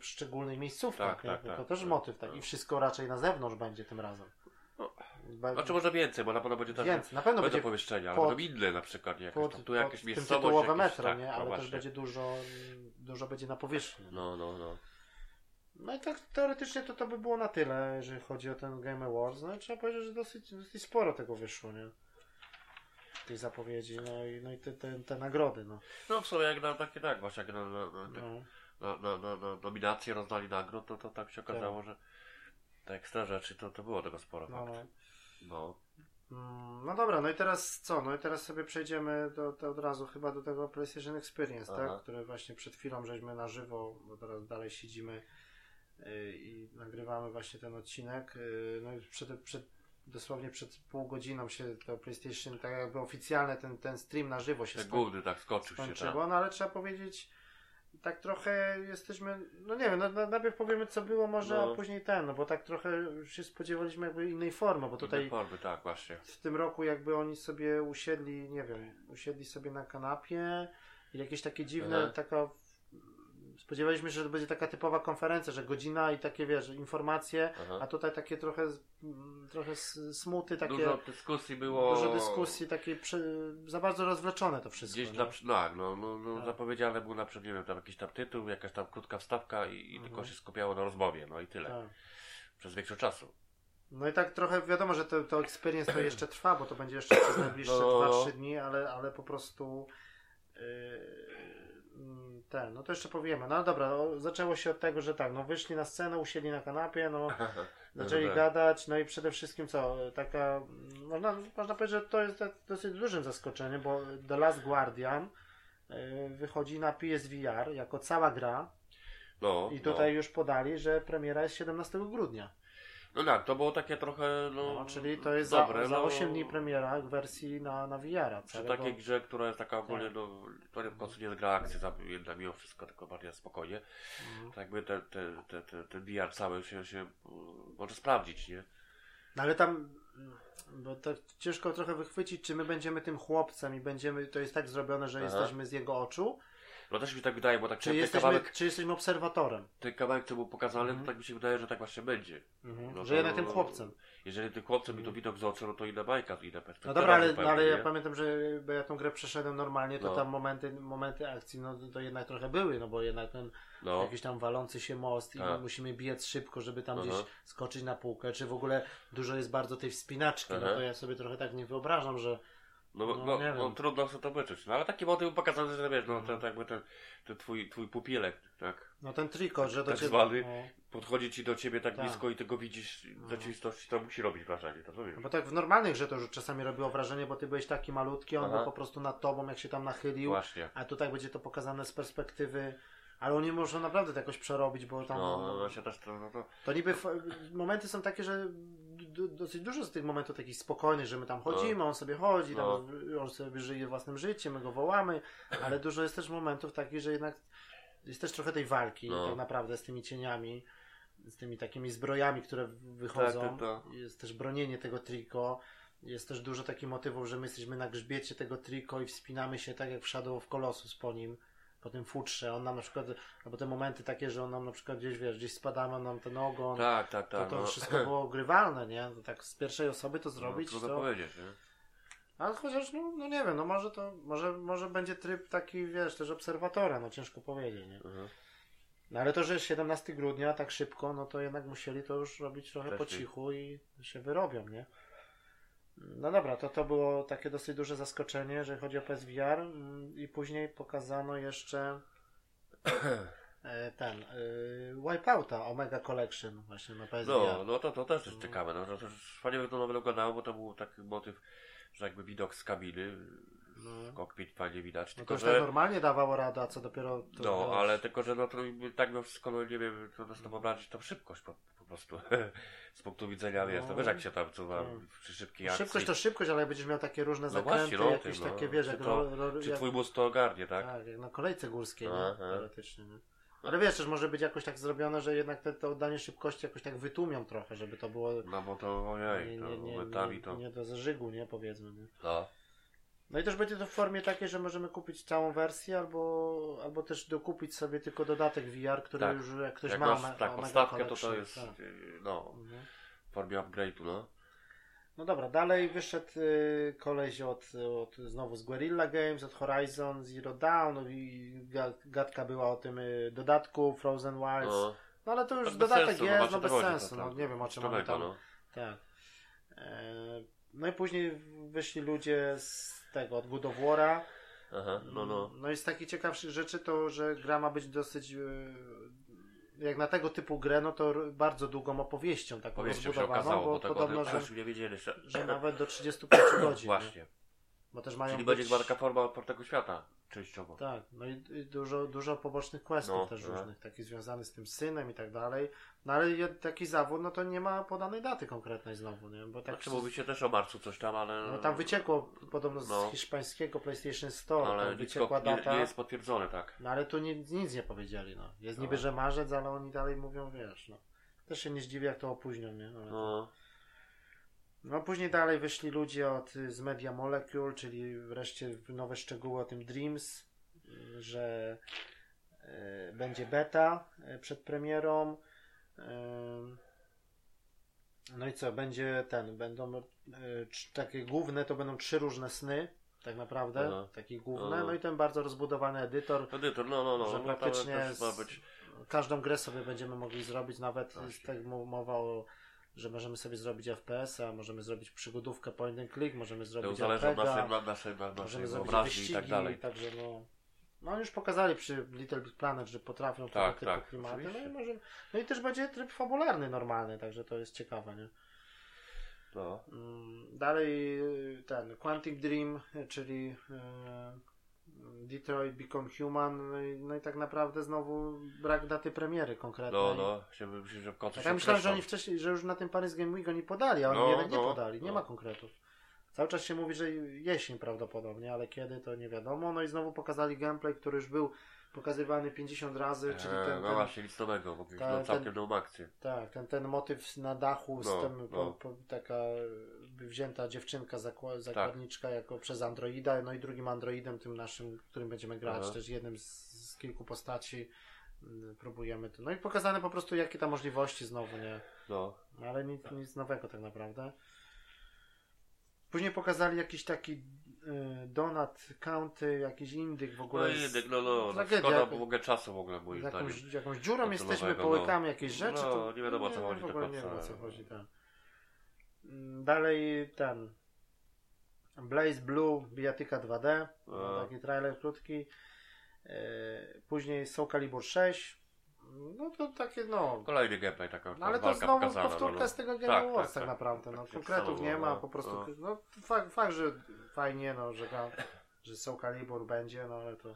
szczególnych miejscówkach. To też motyw taki. I wszystko raczej na zewnątrz będzie tym razem. Znaczy może więcej, bo na pewno będzie będzie pomieszczenia, ale będą inne na przykład. Tu jakieś miejscowość. Tytułowe metro, nie? Ale też będzie dużo będzie na powierzchni. No i tak teoretycznie to by było na tyle, jeżeli chodzi o ten Game Awards. No i trzeba powiedzieć, że dosyć sporo tego wyszło, nie? Tej zapowiedzi, no i te nagrody. No w sumie jak na takie tak, właśnie jak na nominacje rozdali nagród, to tak się okazało, że te ekstra rzeczy to było tego sporo. No dobra, no i teraz co? No i teraz sobie przejdziemy od razu chyba do tego PlayStation Experience, tak? Które właśnie przed chwilą żeśmy na żywo, bo teraz dalej siedzimy i nagrywamy właśnie ten odcinek. No i dosłownie przed pół godziną się to PlayStation, tak jakby oficjalnie ten stream na żywo się skończył. No ale trzeba powiedzieć, tak trochę jesteśmy, no nie wiem, najpierw powiemy co było może, a później bo tak trochę już się spodziewaliśmy jakby innej formy, bo tutaj w tym roku jakby oni sobie usiedli sobie na kanapie i jakieś takie dziwne, spodziewaliśmy się, że to będzie taka typowa konferencja, że godzina i takie, informacje, a tutaj takie trochę smuty, takie... Dużo dyskusji, takie za bardzo rozwleczone to wszystko. Gdzieś zapowiedziane było na przykład, nie wiem, tam jakiś tam tytuł, jakaś tam krótka wstawka i tylko się skupiało na rozmowie, no i tyle. Tak. Przez większość czasu. No i tak trochę wiadomo, że to experience to jeszcze trwa, bo to będzie jeszcze przez najbliższe 2-3 dni, ale po prostu... no to jeszcze powiemy. No dobra, zaczęło się od tego, że wyszli na scenę, usiedli na kanapie, zaczęli gadać, no i przede wszystkim można powiedzieć, że to jest dosyć dużym zaskoczeniem, bo The Last Guardian wychodzi na PSVR jako cała gra i tutaj już podali, że premiera jest 17 grudnia. No tak, to było takie trochę, czyli to jest dobre, za 8 dni premiera w wersji na VR-a. Przy takiej grze, która jest taka ogólnie, to w końcu nie gra akcja, jedna mimo wszystko, tylko bardziej spokojnie. Tak jakby ten VR cały się może sprawdzić, nie? No ale bo to ciężko trochę wychwycić, czy my będziemy tym chłopcem i to jest tak zrobione, że jesteśmy z jego oczu. No też mi tak wydaje, bo tak czy jesteśmy obserwatorem? Ten kawałek, co był pokazany, to tak mi się wydaje, że tak właśnie będzie. Że jednak tym chłopcem. Jeżeli tym chłopcem i to widok z oczu, to inna bajka, inna perspektywa. No dobra, ale ja pamiętam, że ja tą grę przeszedłem normalnie, to tam momenty akcji, to jednak trochę były, bo jednak ten jakiś tam walący się most i my musimy biec szybko, żeby tam gdzieś skoczyć na półkę, czy w ogóle dużo jest bardzo tej wspinaczki, to ja sobie trochę tak nie wyobrażam, że No, trudno sobie to wyczuć. No ale taki motyw pokazany, że wiesz, no ten, jakby ten twój pupilek, tak? No ten triko, że do tak ciebie... zwany, podchodzi ci do ciebie tak blisko i ty go widzisz w rzeczywistości, to musi robić wrażenie, to robisz. Bo tak w normalnych, że to już czasami robiło wrażenie, bo ty byłeś taki malutki, on był po prostu nad tobą, jak się tam nachylił. Właśnie. A tutaj będzie to pokazane z perspektywy... Ale oni muszą naprawdę to jakoś przerobić, bo tam... To niby momenty są takie, że dosyć dużo z tych momentów takich spokojnych, że my tam chodzimy, on sobie chodzi, tam, on sobie żyje własnym życiem, my go wołamy, ale dużo jest też momentów takich, że jednak jest też trochę tej walki tak naprawdę z tymi cieniami, z tymi takimi zbrojami, które wychodzą. Jest też bronienie tego triko. Jest też dużo takich motywów, że my jesteśmy na grzbiecie tego triko i wspinamy się tak jak w Shadow of Colossus po nim. Po tym futrze, on nam na przykład, albo te momenty takie, że on nam na przykład gdzieś, wiesz, gdzieś spadamy, nam ten ogon, tak, to wszystko było grywalne, nie? To tak z pierwszej osoby to zrobić, no, to... powiedzieć, nie? Ale chociaż, no nie wiem, no może to, może będzie tryb taki, wiesz, też obserwatora, no ciężko powiedzieć, nie? Mhm. No ale to, że 17 grudnia tak szybko, no to jednak musieli to już robić trochę po cichu i się wyrobią, nie? No dobra, to było takie dosyć duże zaskoczenie, jeżeli chodzi o PSVR i później pokazano jeszcze Wipeouta Omega Collection właśnie na PSVR. No to też jest ciekawe, no to wspaniale to wyglądało, bo to był taki motyw, że jakby widok z kabiny, kokpit fajnie widać. Tylko, no to już tak normalnie dawało radę, a co dopiero... ale tylko, że no to tak no wszystko, no nie wiem, to nas to obrazić, tą szybkość po prostu. Z punktu widzenia wiesz, to wiesz jak się tam co na przy szybkiej akcji. Szybkość to szybkość, ale jak będziesz miał takie różne zakręty, no jakieś takie wiesz, czy twój mózg to ogarnie, tak? Tak, jak na kolejce górskiej, teoretycznie. Nie? Ale wiesz, też może być jakoś tak zrobione, że jednak to oddanie szybkości jakoś tak wytłumią trochę, żeby to było... No bo to ojej, to momentami to... Nie do zażygu, nie? Powiedzmy. Nie? No. No i też będzie to w formie takiej, że możemy kupić całą wersję, albo też dokupić sobie tylko dodatek VR, który już jak ktoś ma. Tak, podstawkę to jest w formie upgrade'u, no. No dobra, dalej wyszedł koleś od znowu z Guerrilla Games, od Horizon Zero Dawn i gadka była o tym dodatku Frozen Wilds. No ale to już bez dodatek sensu, jest, no bez sensu, no nie wiem o czym oni tam. No. Tak. No i później wyszli ludzie z tego, od God of War'a. No i z takich ciekawszych rzeczy to, że gra ma być dosyć, jak na tego typu grę, no to bardzo długą opowieścią taką rozbudowaną, bo podobno, że nawet do 35 godzin. Właśnie. Nie? Bo też mają czyli będzie taka forma otwartego świata częściowo. Tak, no i dużo pobocznych questów też różnych, takich związanych z tym synem i tak dalej. No ale taki zawód, no to nie ma podanej daty konkretnej znowu, nie? Bo tak mówi się też o marcu coś tam, ale... No tam wyciekło podobno z hiszpańskiego PlayStation Store, no, ale wyciekła data. Nie jest potwierdzone, tak. No ale tu nic nie powiedzieli, no. Jest niby, że marzec, ale oni dalej mówią, wiesz, no. Też się nie zdziwię, jak to opóźnią, nie? Ale to... No później dalej wyszli ludzie z Media Molecule, czyli wreszcie nowe szczegóły o tym Dreams, że będzie beta przed premierą. No i co, będzie będą takie główne, to będą 3 różne sny, tak naprawdę, takie główne, no i ten bardzo rozbudowany edytor, że praktycznie każdą grę sobie będziemy mogli zrobić, nawet jest tak mowa o... że możemy sobie zrobić FPS-a, możemy zrobić przygodówkę point and click, możemy zrobić RPG-a, możemy zrobić wyścigi i tak dalej. Także no już pokazali przy Little Big Planet, że potrafią tego typu klimaty. No i też będzie tryb fabularny normalny, także to jest ciekawe, nie? No. Dalej ten Quantic Dream, czyli Detroit Become Human, no i tak naprawdę znowu brak daty premiery konkretnej. Myślę, że w końcu tak, ja myślałem, że oni wcześniej, że już na tym Paris Game Week oni podali, a oni jednak nie podali, nie ma konkretów. Cały czas się mówi, że jesień prawdopodobnie, ale kiedy to nie wiadomo. No i znowu pokazali gameplay, który już był pokazywany 50 razy, czyli ten... No właśnie, nic nowego, bo całkiem nową akcję. Tak, ten motyw na dachu, z tym taka wzięta dziewczynka, zakładniczka jako przez androida, no i drugim androidem, tym naszym, którym będziemy grać, też jednym z kilku postaci próbujemy to. No i pokazane po prostu jakie tam możliwości znowu, nie? Ale nic nowego tak naprawdę. Później pokazali jakiś taki Donut County, jakiś indyk w ogóle. Szkoda w ogóle czasu w ogóle moim zdaniem. Jakąś dziurą jesteśmy, połykamy jakieś rzeczy. To nie wiadomo co chodzi. Nie wiem o co chodzi. Dalej ten Blaze Blue, bijatyka 2D, taki trailer krótki. Później Soul Calibur 6. No to takie no... Kolejny gameplay, taka no, ale to znowu pokazana, powtórka no, z tego Game Awards tak naprawdę. No, konkretów nie ma, po prostu... No, fakt, że fajnie, no, że Soul Calibur będzie, no ale to...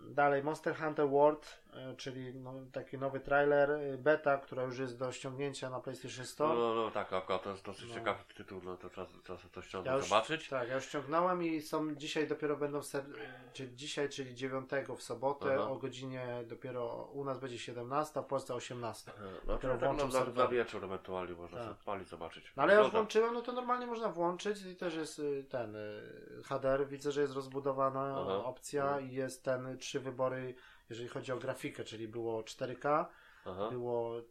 Dalej Monster Hunter World, czyli no, taki nowy trailer, beta, która już jest do ściągnięcia na PlayStation Store. No tak, to jest dosyć ciekawy tytuł, no to trzeba coś zobaczyć. Tak, ja już ściągnąłem i są dzisiaj dopiero będą, dzisiaj, czyli 9 w sobotę, o godzinie dopiero u nas będzie 17, w Polsce 18. No to włączą na wieczór ewentualnie, można sobie odpalić, zobaczyć. No, ale ja już włączyłem, no to normalnie można włączyć i też jest ten HDR, widzę, że jest rozbudowana opcja i jest ten 3 wybory, jeżeli chodzi o grafikę, czyli było 4K, było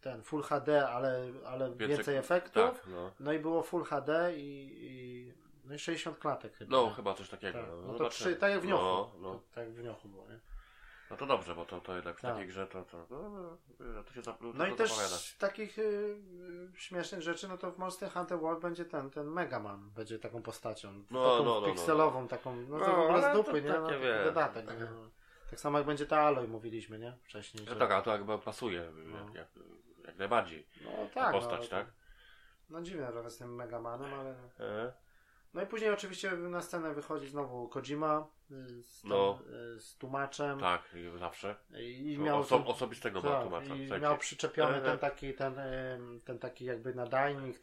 ten Full HD, ale więcej efektów, tak, no i było Full HD i 60 klatek chyba. No chyba coś takiego. Tak. No to 3, tak jak w Niochu. Tak jak w Niochu było, nie? No to dobrze, bo to jednak w takiej grze to się zapowiada. No i też z takich śmiesznych rzeczy, no to w Monster Hunter World będzie ten Mega Man, będzie taką postacią, taką pikselową, taką, no to w ogóle z dupy, nie? Dodatek. Tak samo jak będzie ta Aloy, mówiliśmy, nie? Wcześniej. Że... Tak, a to jakby pasuje, jak najbardziej. No tak. Postać, tak? No dziwne trochę z tym Mega Manem, ale... No i później oczywiście na scenę wychodzi znowu Kojima z tłumaczem. Tak, zawsze. I miał osobistego tłumacza. I miał przyczepiony ten taki jakby nadajnik,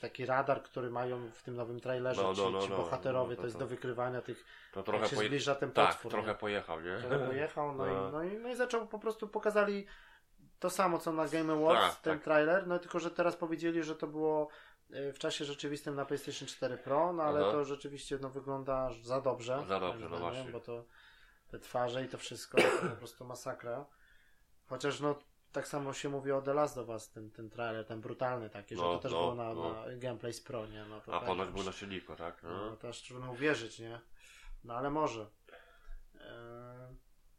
taki radar, który mają w tym nowym trailerze ci bohaterowie. To jest do wykrywania tych, jak się zbliża ten potwór. Tak, trochę pojechał, nie? Trochę pojechał, no i zaczął, po prostu pokazali to samo, co na Game Awards, trailer, no tylko, że teraz powiedzieli, że to było... w czasie rzeczywistym na PlayStation 4 Pro, no ale to rzeczywiście wygląda za dobrze. Za dobrze, no właśnie. Bo to te twarze i to wszystko to po prostu masakra. Chociaż tak samo się mówi o The Last of Us, ten trailer, ten brutalny taki, że to też było na Gameplay z Pro, nie? No to ponoć był na silniku, tak? No to aż trudno uwierzyć, nie? No ale może.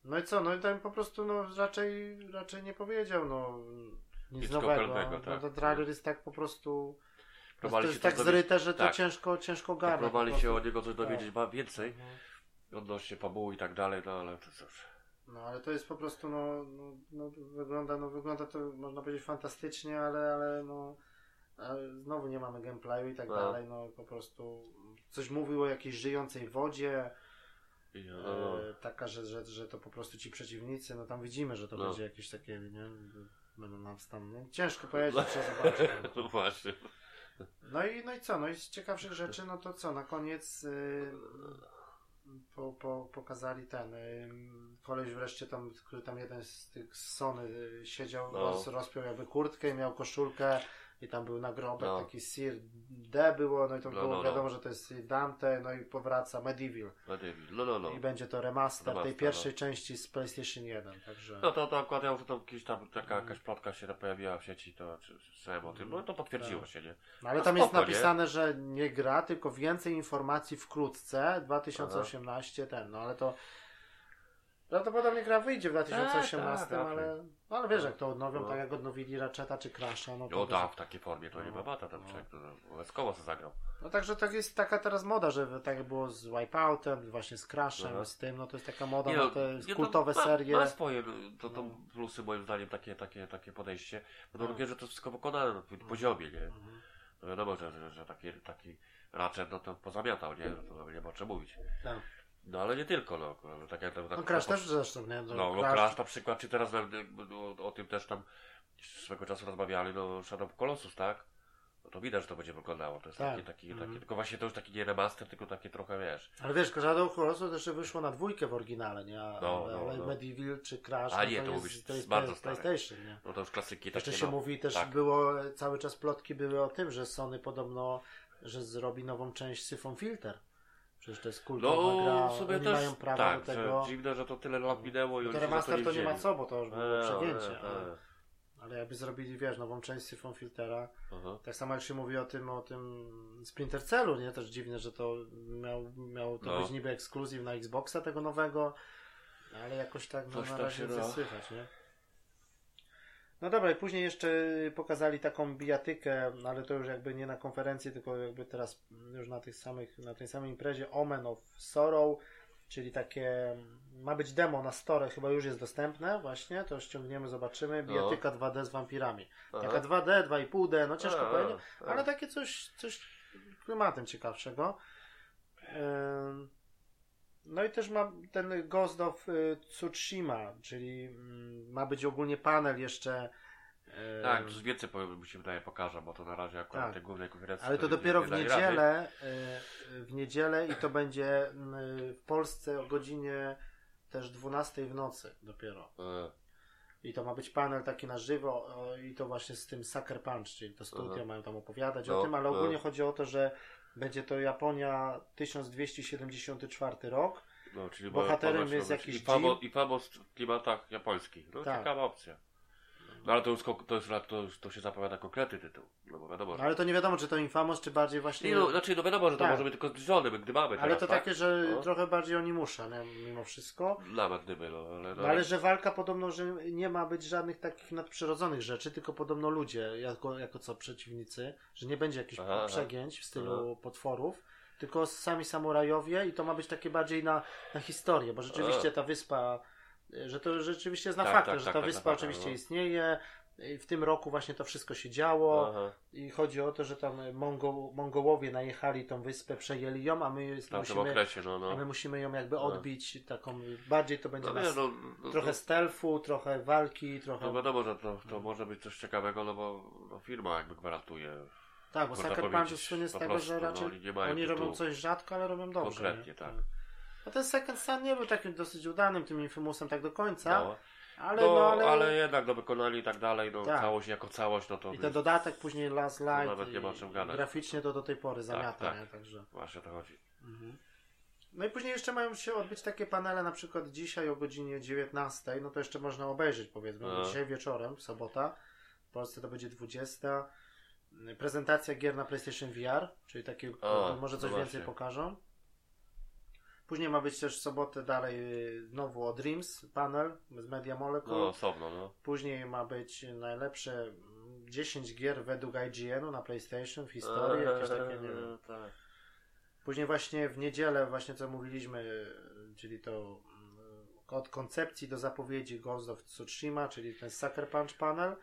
No i co? No i tam po prostu raczej nie powiedział, nic nowego. Ten trailer jest tak po prostu... To jest tak zryte, że to ciężko garnąć. Próbowali się od niego coś dowiedzieć więcej odnośnie fabuły i tak dalej, no ale to cóż. No ale to jest po prostu, wygląda to, można powiedzieć, fantastycznie, ale znowu nie mamy gameplayu i tak dalej, po prostu coś mówił o jakiejś żyjącej wodzie, taka, że to po prostu ci przeciwnicy, tam widzimy, że to będzie jakieś takie, nie, będą nam tam, ciężko powiedzieć, trzeba zobaczyć. No właśnie. No i co? No i z ciekawszych rzeczy, no to co? Na koniec pokazali koleś wreszcie tam, który tam jeden z tych z Sony siedział, rozpiął jakby kurtkę i miał koszulkę i tam był nagrobek, taki Sir D było, no i to było wiadomo, że to jest Dante, no i powraca Medieval. I będzie to remaster tej pierwszej części z PlayStation 1, także... No to akurat ja, to kiedyś tam taka jakaś plotka się pojawiła w sieci, to słyszałem o tym, no to potwierdziło się, nie? No ale tam jest napisane, że nie gra, tylko więcej informacji wkrótce, 2018 ale to... Prawdopodobnie gra wyjdzie w 2018, ale wiesz, jak to odnowią, tak jak odnowili Ratcheta czy Crasha. W takiej formie to nie ma bata, tam człowiek łezkowo co zagrał. No także tak jest taka teraz moda, że tak było z Wipeoutem, właśnie z Crashem, z tym, to jest taka moda na te kultowe serie. Ma swoje to plusy moim zdaniem, takie podejście, bo to drugie, że to wszystko wykonane na tym poziomie, nie? No wiadomo, że taki Ratchet, to pozamiatał, nie? To nie ma o czym mówić. No ale nie tylko, Crash też zresztą, nie? Crash na przykład, czy teraz o tym też tam swego czasu rozmawiali, Shadow of Colossus, tak? No to widać, że to będzie wyglądało, to jest taki tylko właśnie to już taki nie remaster, tylko takie trochę, wiesz. Ale wiesz, Shadow of Colossus też wyszło na 2 w oryginale, nie? Ale Medieval czy Crash, a nie, to mówisz, to jest bardzo PlayStation, nie? No to już klasyki takie, jeszcze się mówi, też było, cały czas plotki były o tym, że Sony podobno, że zrobi nową część Syphon Filter. Przecież to jest kultowa gra, sobie oni też mają prawo do tego. Tak, dziwne, że to tyle lat minęło i oni to master to nie ma co, bo to już było przegięcie. Ale jakby zrobili, nową część Syphon Filtera. Tak samo jak się mówi o tym Splinter Cellu, nie? Też dziwne, że to miał to być niby ekskluzyw na Xboxa tego nowego, ale jakoś tak na razie nie słychać, nie? No dobra, i później jeszcze pokazali taką bijatykę, ale to już jakby nie na konferencji, tylko jakby teraz już na tej samej imprezie, Omen of Sorrow, czyli takie, ma być demo na Store, chyba już jest dostępne właśnie, to ściągniemy, zobaczymy, bijatyka 2D z wampirami. Aha. Taka 2D, 2,5D, no ciężko powiedzieć, ale takie coś klimatem ciekawszego. No i też ma ten Ghost of Tsushima, czyli ma być ogólnie panel jeszcze. Tak, już więcej mi się wydaje pokaże, bo to na razie akurat tak. Te główne konferencje. Ale to dopiero w niedzielę i to będzie w Polsce o godzinie też 12 w nocy dopiero. I to ma być panel taki na żywo i to właśnie z tym Sucker Punch, czyli to studio mają tam opowiadać o tym, ale ogólnie chodzi o to, że będzie to Japonia 1274 rok. No, czyli bohaterem jest jakiś i Pablo w klimatach japońskich. No tak. Ciekawa opcja. No ale to się zapowiada konkretny tytuł. No bo wiadomo, że... Ale to nie wiadomo, czy to Infamous, czy bardziej właśnie... Nie, no, znaczy, no wiadomo, że to może być tylko zbliżony, gdybamy. Ale to takie, że trochę bardziej Onimusza, mimo wszystko. Nawet gdyby, ale że walka podobno, że nie ma być żadnych takich nadprzyrodzonych rzeczy, tylko podobno ludzie, jako co przeciwnicy, że nie będzie jakichś przegięć w stylu potworów, tylko sami samurajowie i to ma być takie bardziej na historię, bo rzeczywiście ta wyspa... Że to rzeczywiście zna fakt, że ta wyspa oczywiście istnieje. I w tym roku właśnie to wszystko się działo. I chodzi o to, że tam Mongołowie najechali tą wyspę, przejęli ją, a my musimy ją jakby odbić. Taką bardziej to będzie trochę stealthu, trochę walki, trochę... No wiadomo, że to może być coś ciekawego, no bo firma jakby gwarantuje. Tak, bo Sucker Punch jest słynny z tego, że raczej oni robią coś rzadko, ale robią dobrze. Konkretnie, tak. No ten Second Sun nie był takim dosyć udanym, tym Infamousem tak do końca, ale jednak wykonali i tak dalej, całość jako całość, no to... I ten dodatek później Last Light, nawet nie ma czym gadać. Graficznie to do tej pory zamiata, nie? Także... Właśnie to chodzi. Mhm. No i później jeszcze mają się odbyć takie panele, na przykład dzisiaj o godzinie 19, no to jeszcze można obejrzeć, powiedzmy, dzisiaj wieczorem, sobota, w Polsce to będzie 20, prezentacja gier na PlayStation VR, czyli takie, może coś więcej pokażą. Później ma być też w sobotę dalej znowu o Dreams panel z Media Molecule. No, osobno, Później ma być najlepsze 10 gier według IGN-u na PlayStation w historii, jakieś takie, nie wiem. Tak. Później właśnie w niedzielę, właśnie co mówiliśmy, czyli to od koncepcji do zapowiedzi Ghost of Tsushima, czyli ten Sucker Punch panel.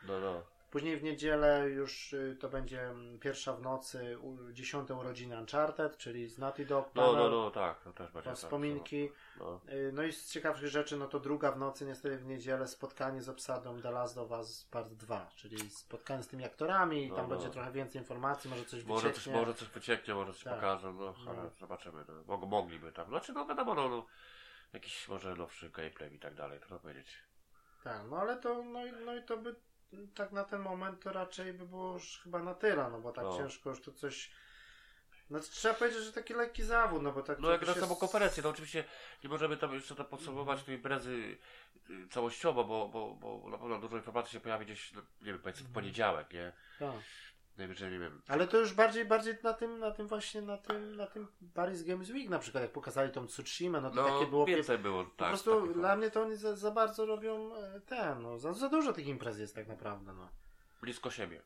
Później w niedzielę już to będzie pierwsza w nocy 10. urodziny Uncharted, czyli z Naughty Dog. Panel, tak, to też będzie. Wspominki. No i z ciekawszych rzeczy, no to druga w nocy, niestety w niedzielę, spotkanie z obsadą The Last of Us Part 2, czyli spotkanie z tymi aktorami i tam będzie trochę więcej informacji, może coś wycieknie. Może coś pokażą, ale zobaczymy. Mogliby tam. Znaczy, wiadomo, jakiś może nowszy gameplay i tak dalej, trudno powiedzieć. Tak, ale to, i to by... Tak na ten moment to raczej by było już chyba na tyle, bo tak ciężko już to coś... Znaczy trzeba powiedzieć, że taki lekki zawód, bo tak... No jak na samą konferencję, oczywiście nie możemy tam jeszcze podsumować tej imprezy całościowo, bo na pewno dużo informacji się pojawi gdzieś, nie wiem, powiedzmy w poniedziałek, nie? Tak. Najwyżej, nie wiem. Ale to już bardziej na tym Paris Games Week na przykład, jak pokazali tą Tsushima, takie było... Więcej było, tak. Po prostu dla mnie to oni za bardzo robią za dużo tych imprez jest tak naprawdę, Blisko siebie,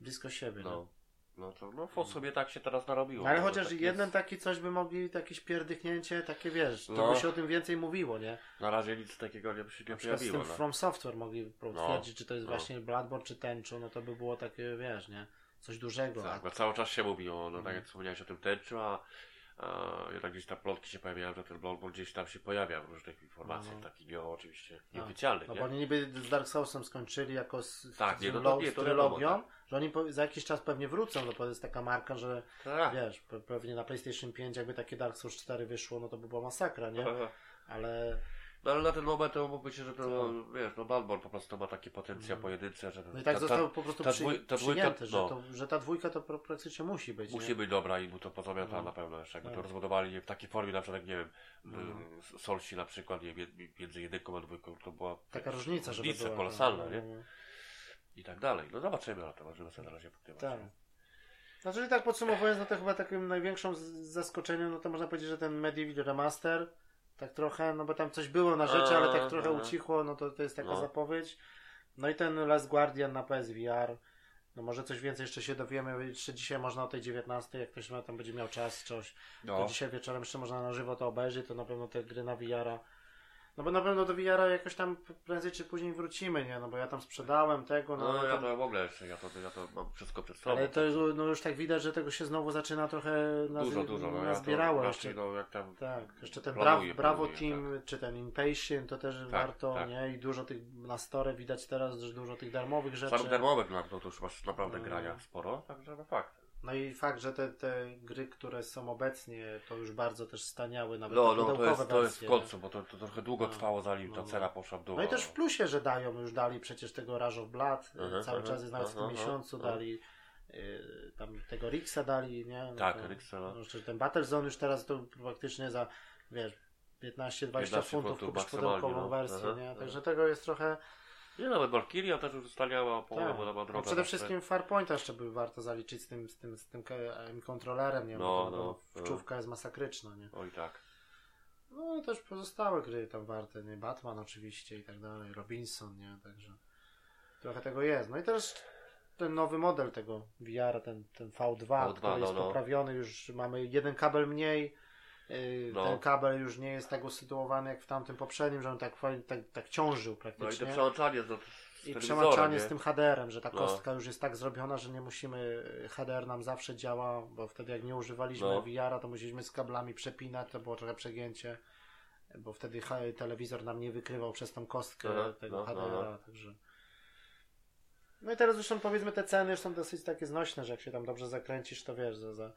w sobie tak się teraz narobiło. Ale chociaż tak jeden taki coś by mogli, jakieś pierdychnięcie, takie to by się o tym więcej mówiło, nie? Na razie nic takiego nie pojawiło. Z tym From Software mogli potwierdzić, czy to jest właśnie Bloodborne, czy Tenchu, to by było takie, nie? Coś dużego. Tak, bo cały czas się mówi tak jak wspomniałeś o tym Tenchu, a jednak gdzieś tam plotki się pojawiają, że ten Bloodborne gdzieś tam się pojawia w różnych informacjach, takich oczywiście nieoficjalnych. No bo oni niby z Dark Soulsem skończyli jako z trylogią, że oni za jakiś czas pewnie wrócą, to jest taka marka, że pewnie na PlayStation 5 jakby takie Dark Souls 4 wyszło, to by była masakra, nie? Ale... ale na ten moment to mógłby się, że Bloodborne po prostu ma taki potencjał pojedynczy, że... No i tak został po prostu przyjęty, że ta dwójka to praktycznie musi być. Musi być dobra i mu to pozamiata na pewno jeszcze. Jakby to rozbudowali w takiej formie, na przykład, nie wiem, Solsi na przykład, między jedynką a dwójką, to była... Taka różnica, żeby była. Różnica kolosalna, nie? I tak dalej. No zobaczymy na to, możemy sobie na razie podjmować. Tak. Znaczy, że tak podsumowując, to chyba takim największym zaskoczeniem, to można powiedzieć, że ten Medieval Remaster... Tak trochę, bo tam coś było na rzeczy, ale tak trochę ucichło, to jest taka zapowiedź. No i ten Last Guardian na PSVR. No może coś więcej jeszcze się dowiemy, jeszcze dzisiaj można o tej 19, jak ktoś tam będzie miał czas, coś, no. To dzisiaj wieczorem jeszcze można na żywo to obejrzeć, to na pewno te gry na VR-a, no bo na pewno do VR-a jakoś tam prędzej czy później wrócimy, nie, no bo ja tam sprzedałem tego, no, no ja to w ogóle jeszcze, ja to mam wszystko przed sobą. Ale to no już tak widać, że tego się znowu zaczyna trochę nazbierało. No, jeszcze, no, jak tam tak, jeszcze ten Bravo Team, tak. Czy ten Impatient, to też tak, warto, tak. Nie, i dużo tych na store widać teraz, że dużo tych darmowych rzeczy. Sam darmowych, no to już masz naprawdę grania sporo, także no fakt. No i fakt, że te gry, które są obecnie, to już bardzo też staniały. Nawet no to jest w końcu, bo to trochę długo trwało, zanim ta cena poszła w dół. No i też w plusie, że już dali przecież tego Rage of Blood, cały czas jest nawet w tym miesiącu, dali tam tego Rixa dali, nie? No tak, Rixa. No. No, ten Battlezone już teraz to praktycznie za, wiesz, 15-20 funtów kupisz pudełkową wersję, nie? Także tego jest trochę... Nie, nawet Valkyria też już staliała połowę, bo droga. Przede wszystkim Farpointa jeszcze by warto zaliczyć z tym kontrolerem, nie? Bo wczówka jest masakryczna, nie? Oj tak. No i też pozostałe gry tam warte, nie? Batman oczywiście i tak dalej, Robinson, nie? Także trochę tego jest. No i też ten nowy model tego VR, ten V2, który jest poprawiony, już mamy jeden kabel mniej. Ten kabel już nie jest tak usytuowany jak w tamtym poprzednim, że on tak ciążył praktycznie. No i to przełączanie z tym HDR-em, że ta kostka już jest tak zrobiona, że nie musimy, HDR nam zawsze działa, bo wtedy jak nie używaliśmy VR-a, to musieliśmy z kablami przepinać, to było trochę przegięcie, bo wtedy telewizor nam nie wykrywał przez tą kostkę tego HDR-a, także... No i teraz zresztą powiedzmy te ceny już są dosyć takie znośne, że jak się tam dobrze zakręcisz, to wiesz, za...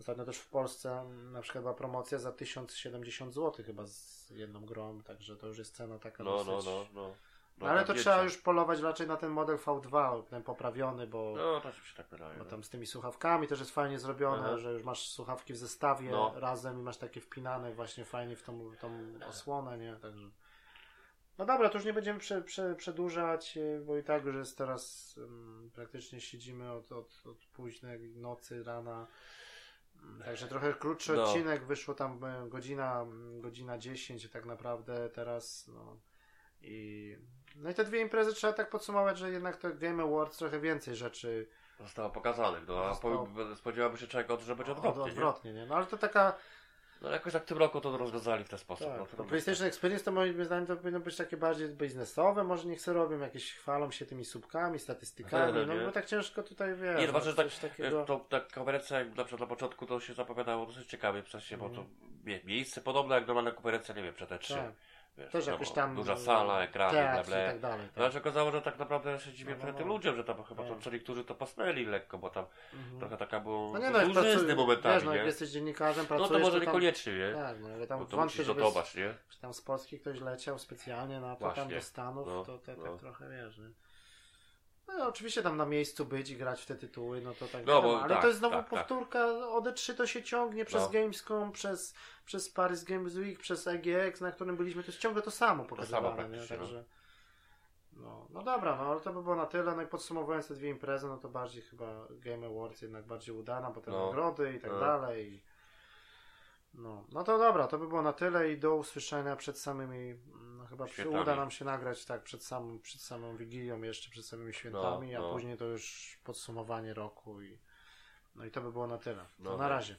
Ostatnio też w Polsce na przykład była promocja za 1070 zł chyba z jedną grą, także to już jest cena taka dosyć... No ale to trzeba już polować raczej na ten model V2, ten poprawiony, bo... No, to się tak wydaje. Bo tam z tymi słuchawkami też jest fajnie zrobione, że już masz słuchawki w zestawie razem i masz takie wpinane właśnie fajnie w tą osłonę, nie? Także... No dobra, to już nie będziemy przedłużać, bo i tak już jest teraz... praktycznie siedzimy od późnej nocy, rana... Także trochę krótszy odcinek, wyszło tam godzina 10 tak naprawdę teraz, no i te dwie imprezy trzeba tak podsumować, że jednak to Game Awards trochę więcej rzeczy zostało pokazanych, spodziewałbym się czegoś, że będzie odwrotnie, nie? No ale to taka... No jakoś tak w tym roku to rozwiązali w ten sposób. Tak, no, PlayStation Experience to moim zdaniem to powinno być takie bardziej biznesowe, może niech sobie robią, jakieś chwalą się tymi słupkami, statystykami, bo tak ciężko tutaj wiesz. Nie, zobaczę, że ta konferencja jak na przykład na początku to się zapowiadało dosyć ciekawie, w sensie, bo to miejsce podobne jak normalna konferencja, nie wiem, przed E3. Tak. Wiesz, też jakoś tam duża sala, ekrany, i tak dalej. Tak. Ale się okazało, że tak naprawdę się dziwię tym ludziom, że tam chyba to niektórzy to pasnęli lekko, bo tam trochę taka była różnymi momentami. Wiesz, jak jesteś dziennikarzem, pracujesz... No to może niekoniecznie, nie? Tak, no ale tam musisz dodobać, nie? Czy tam z Polski ktoś leciał specjalnie na to, właśnie, tam do Stanów, tak trochę wiesz, nie? No oczywiście tam na miejscu być i grać w te tytuły, no to tak, ale to jest znowu powtórka, od E3 to się ciągnie przez Gamescom, przez Paris Games Week, przez EGX, na którym byliśmy, to jest ciągle to samo pokazywane, nie? Także, no dobra, ale to by było na tyle, no i podsumowując te dwie imprezy, no to bardziej chyba Game Awards jednak bardziej udana, bo te nagrody i tak dalej. No to dobra, to by było na tyle i do usłyszenia przed samymi, chyba świętami. Uda nam się nagrać tak przed samą Wigilią jeszcze, przed samymi świętami, a później to już podsumowanie roku i to by było na tyle. To na razie.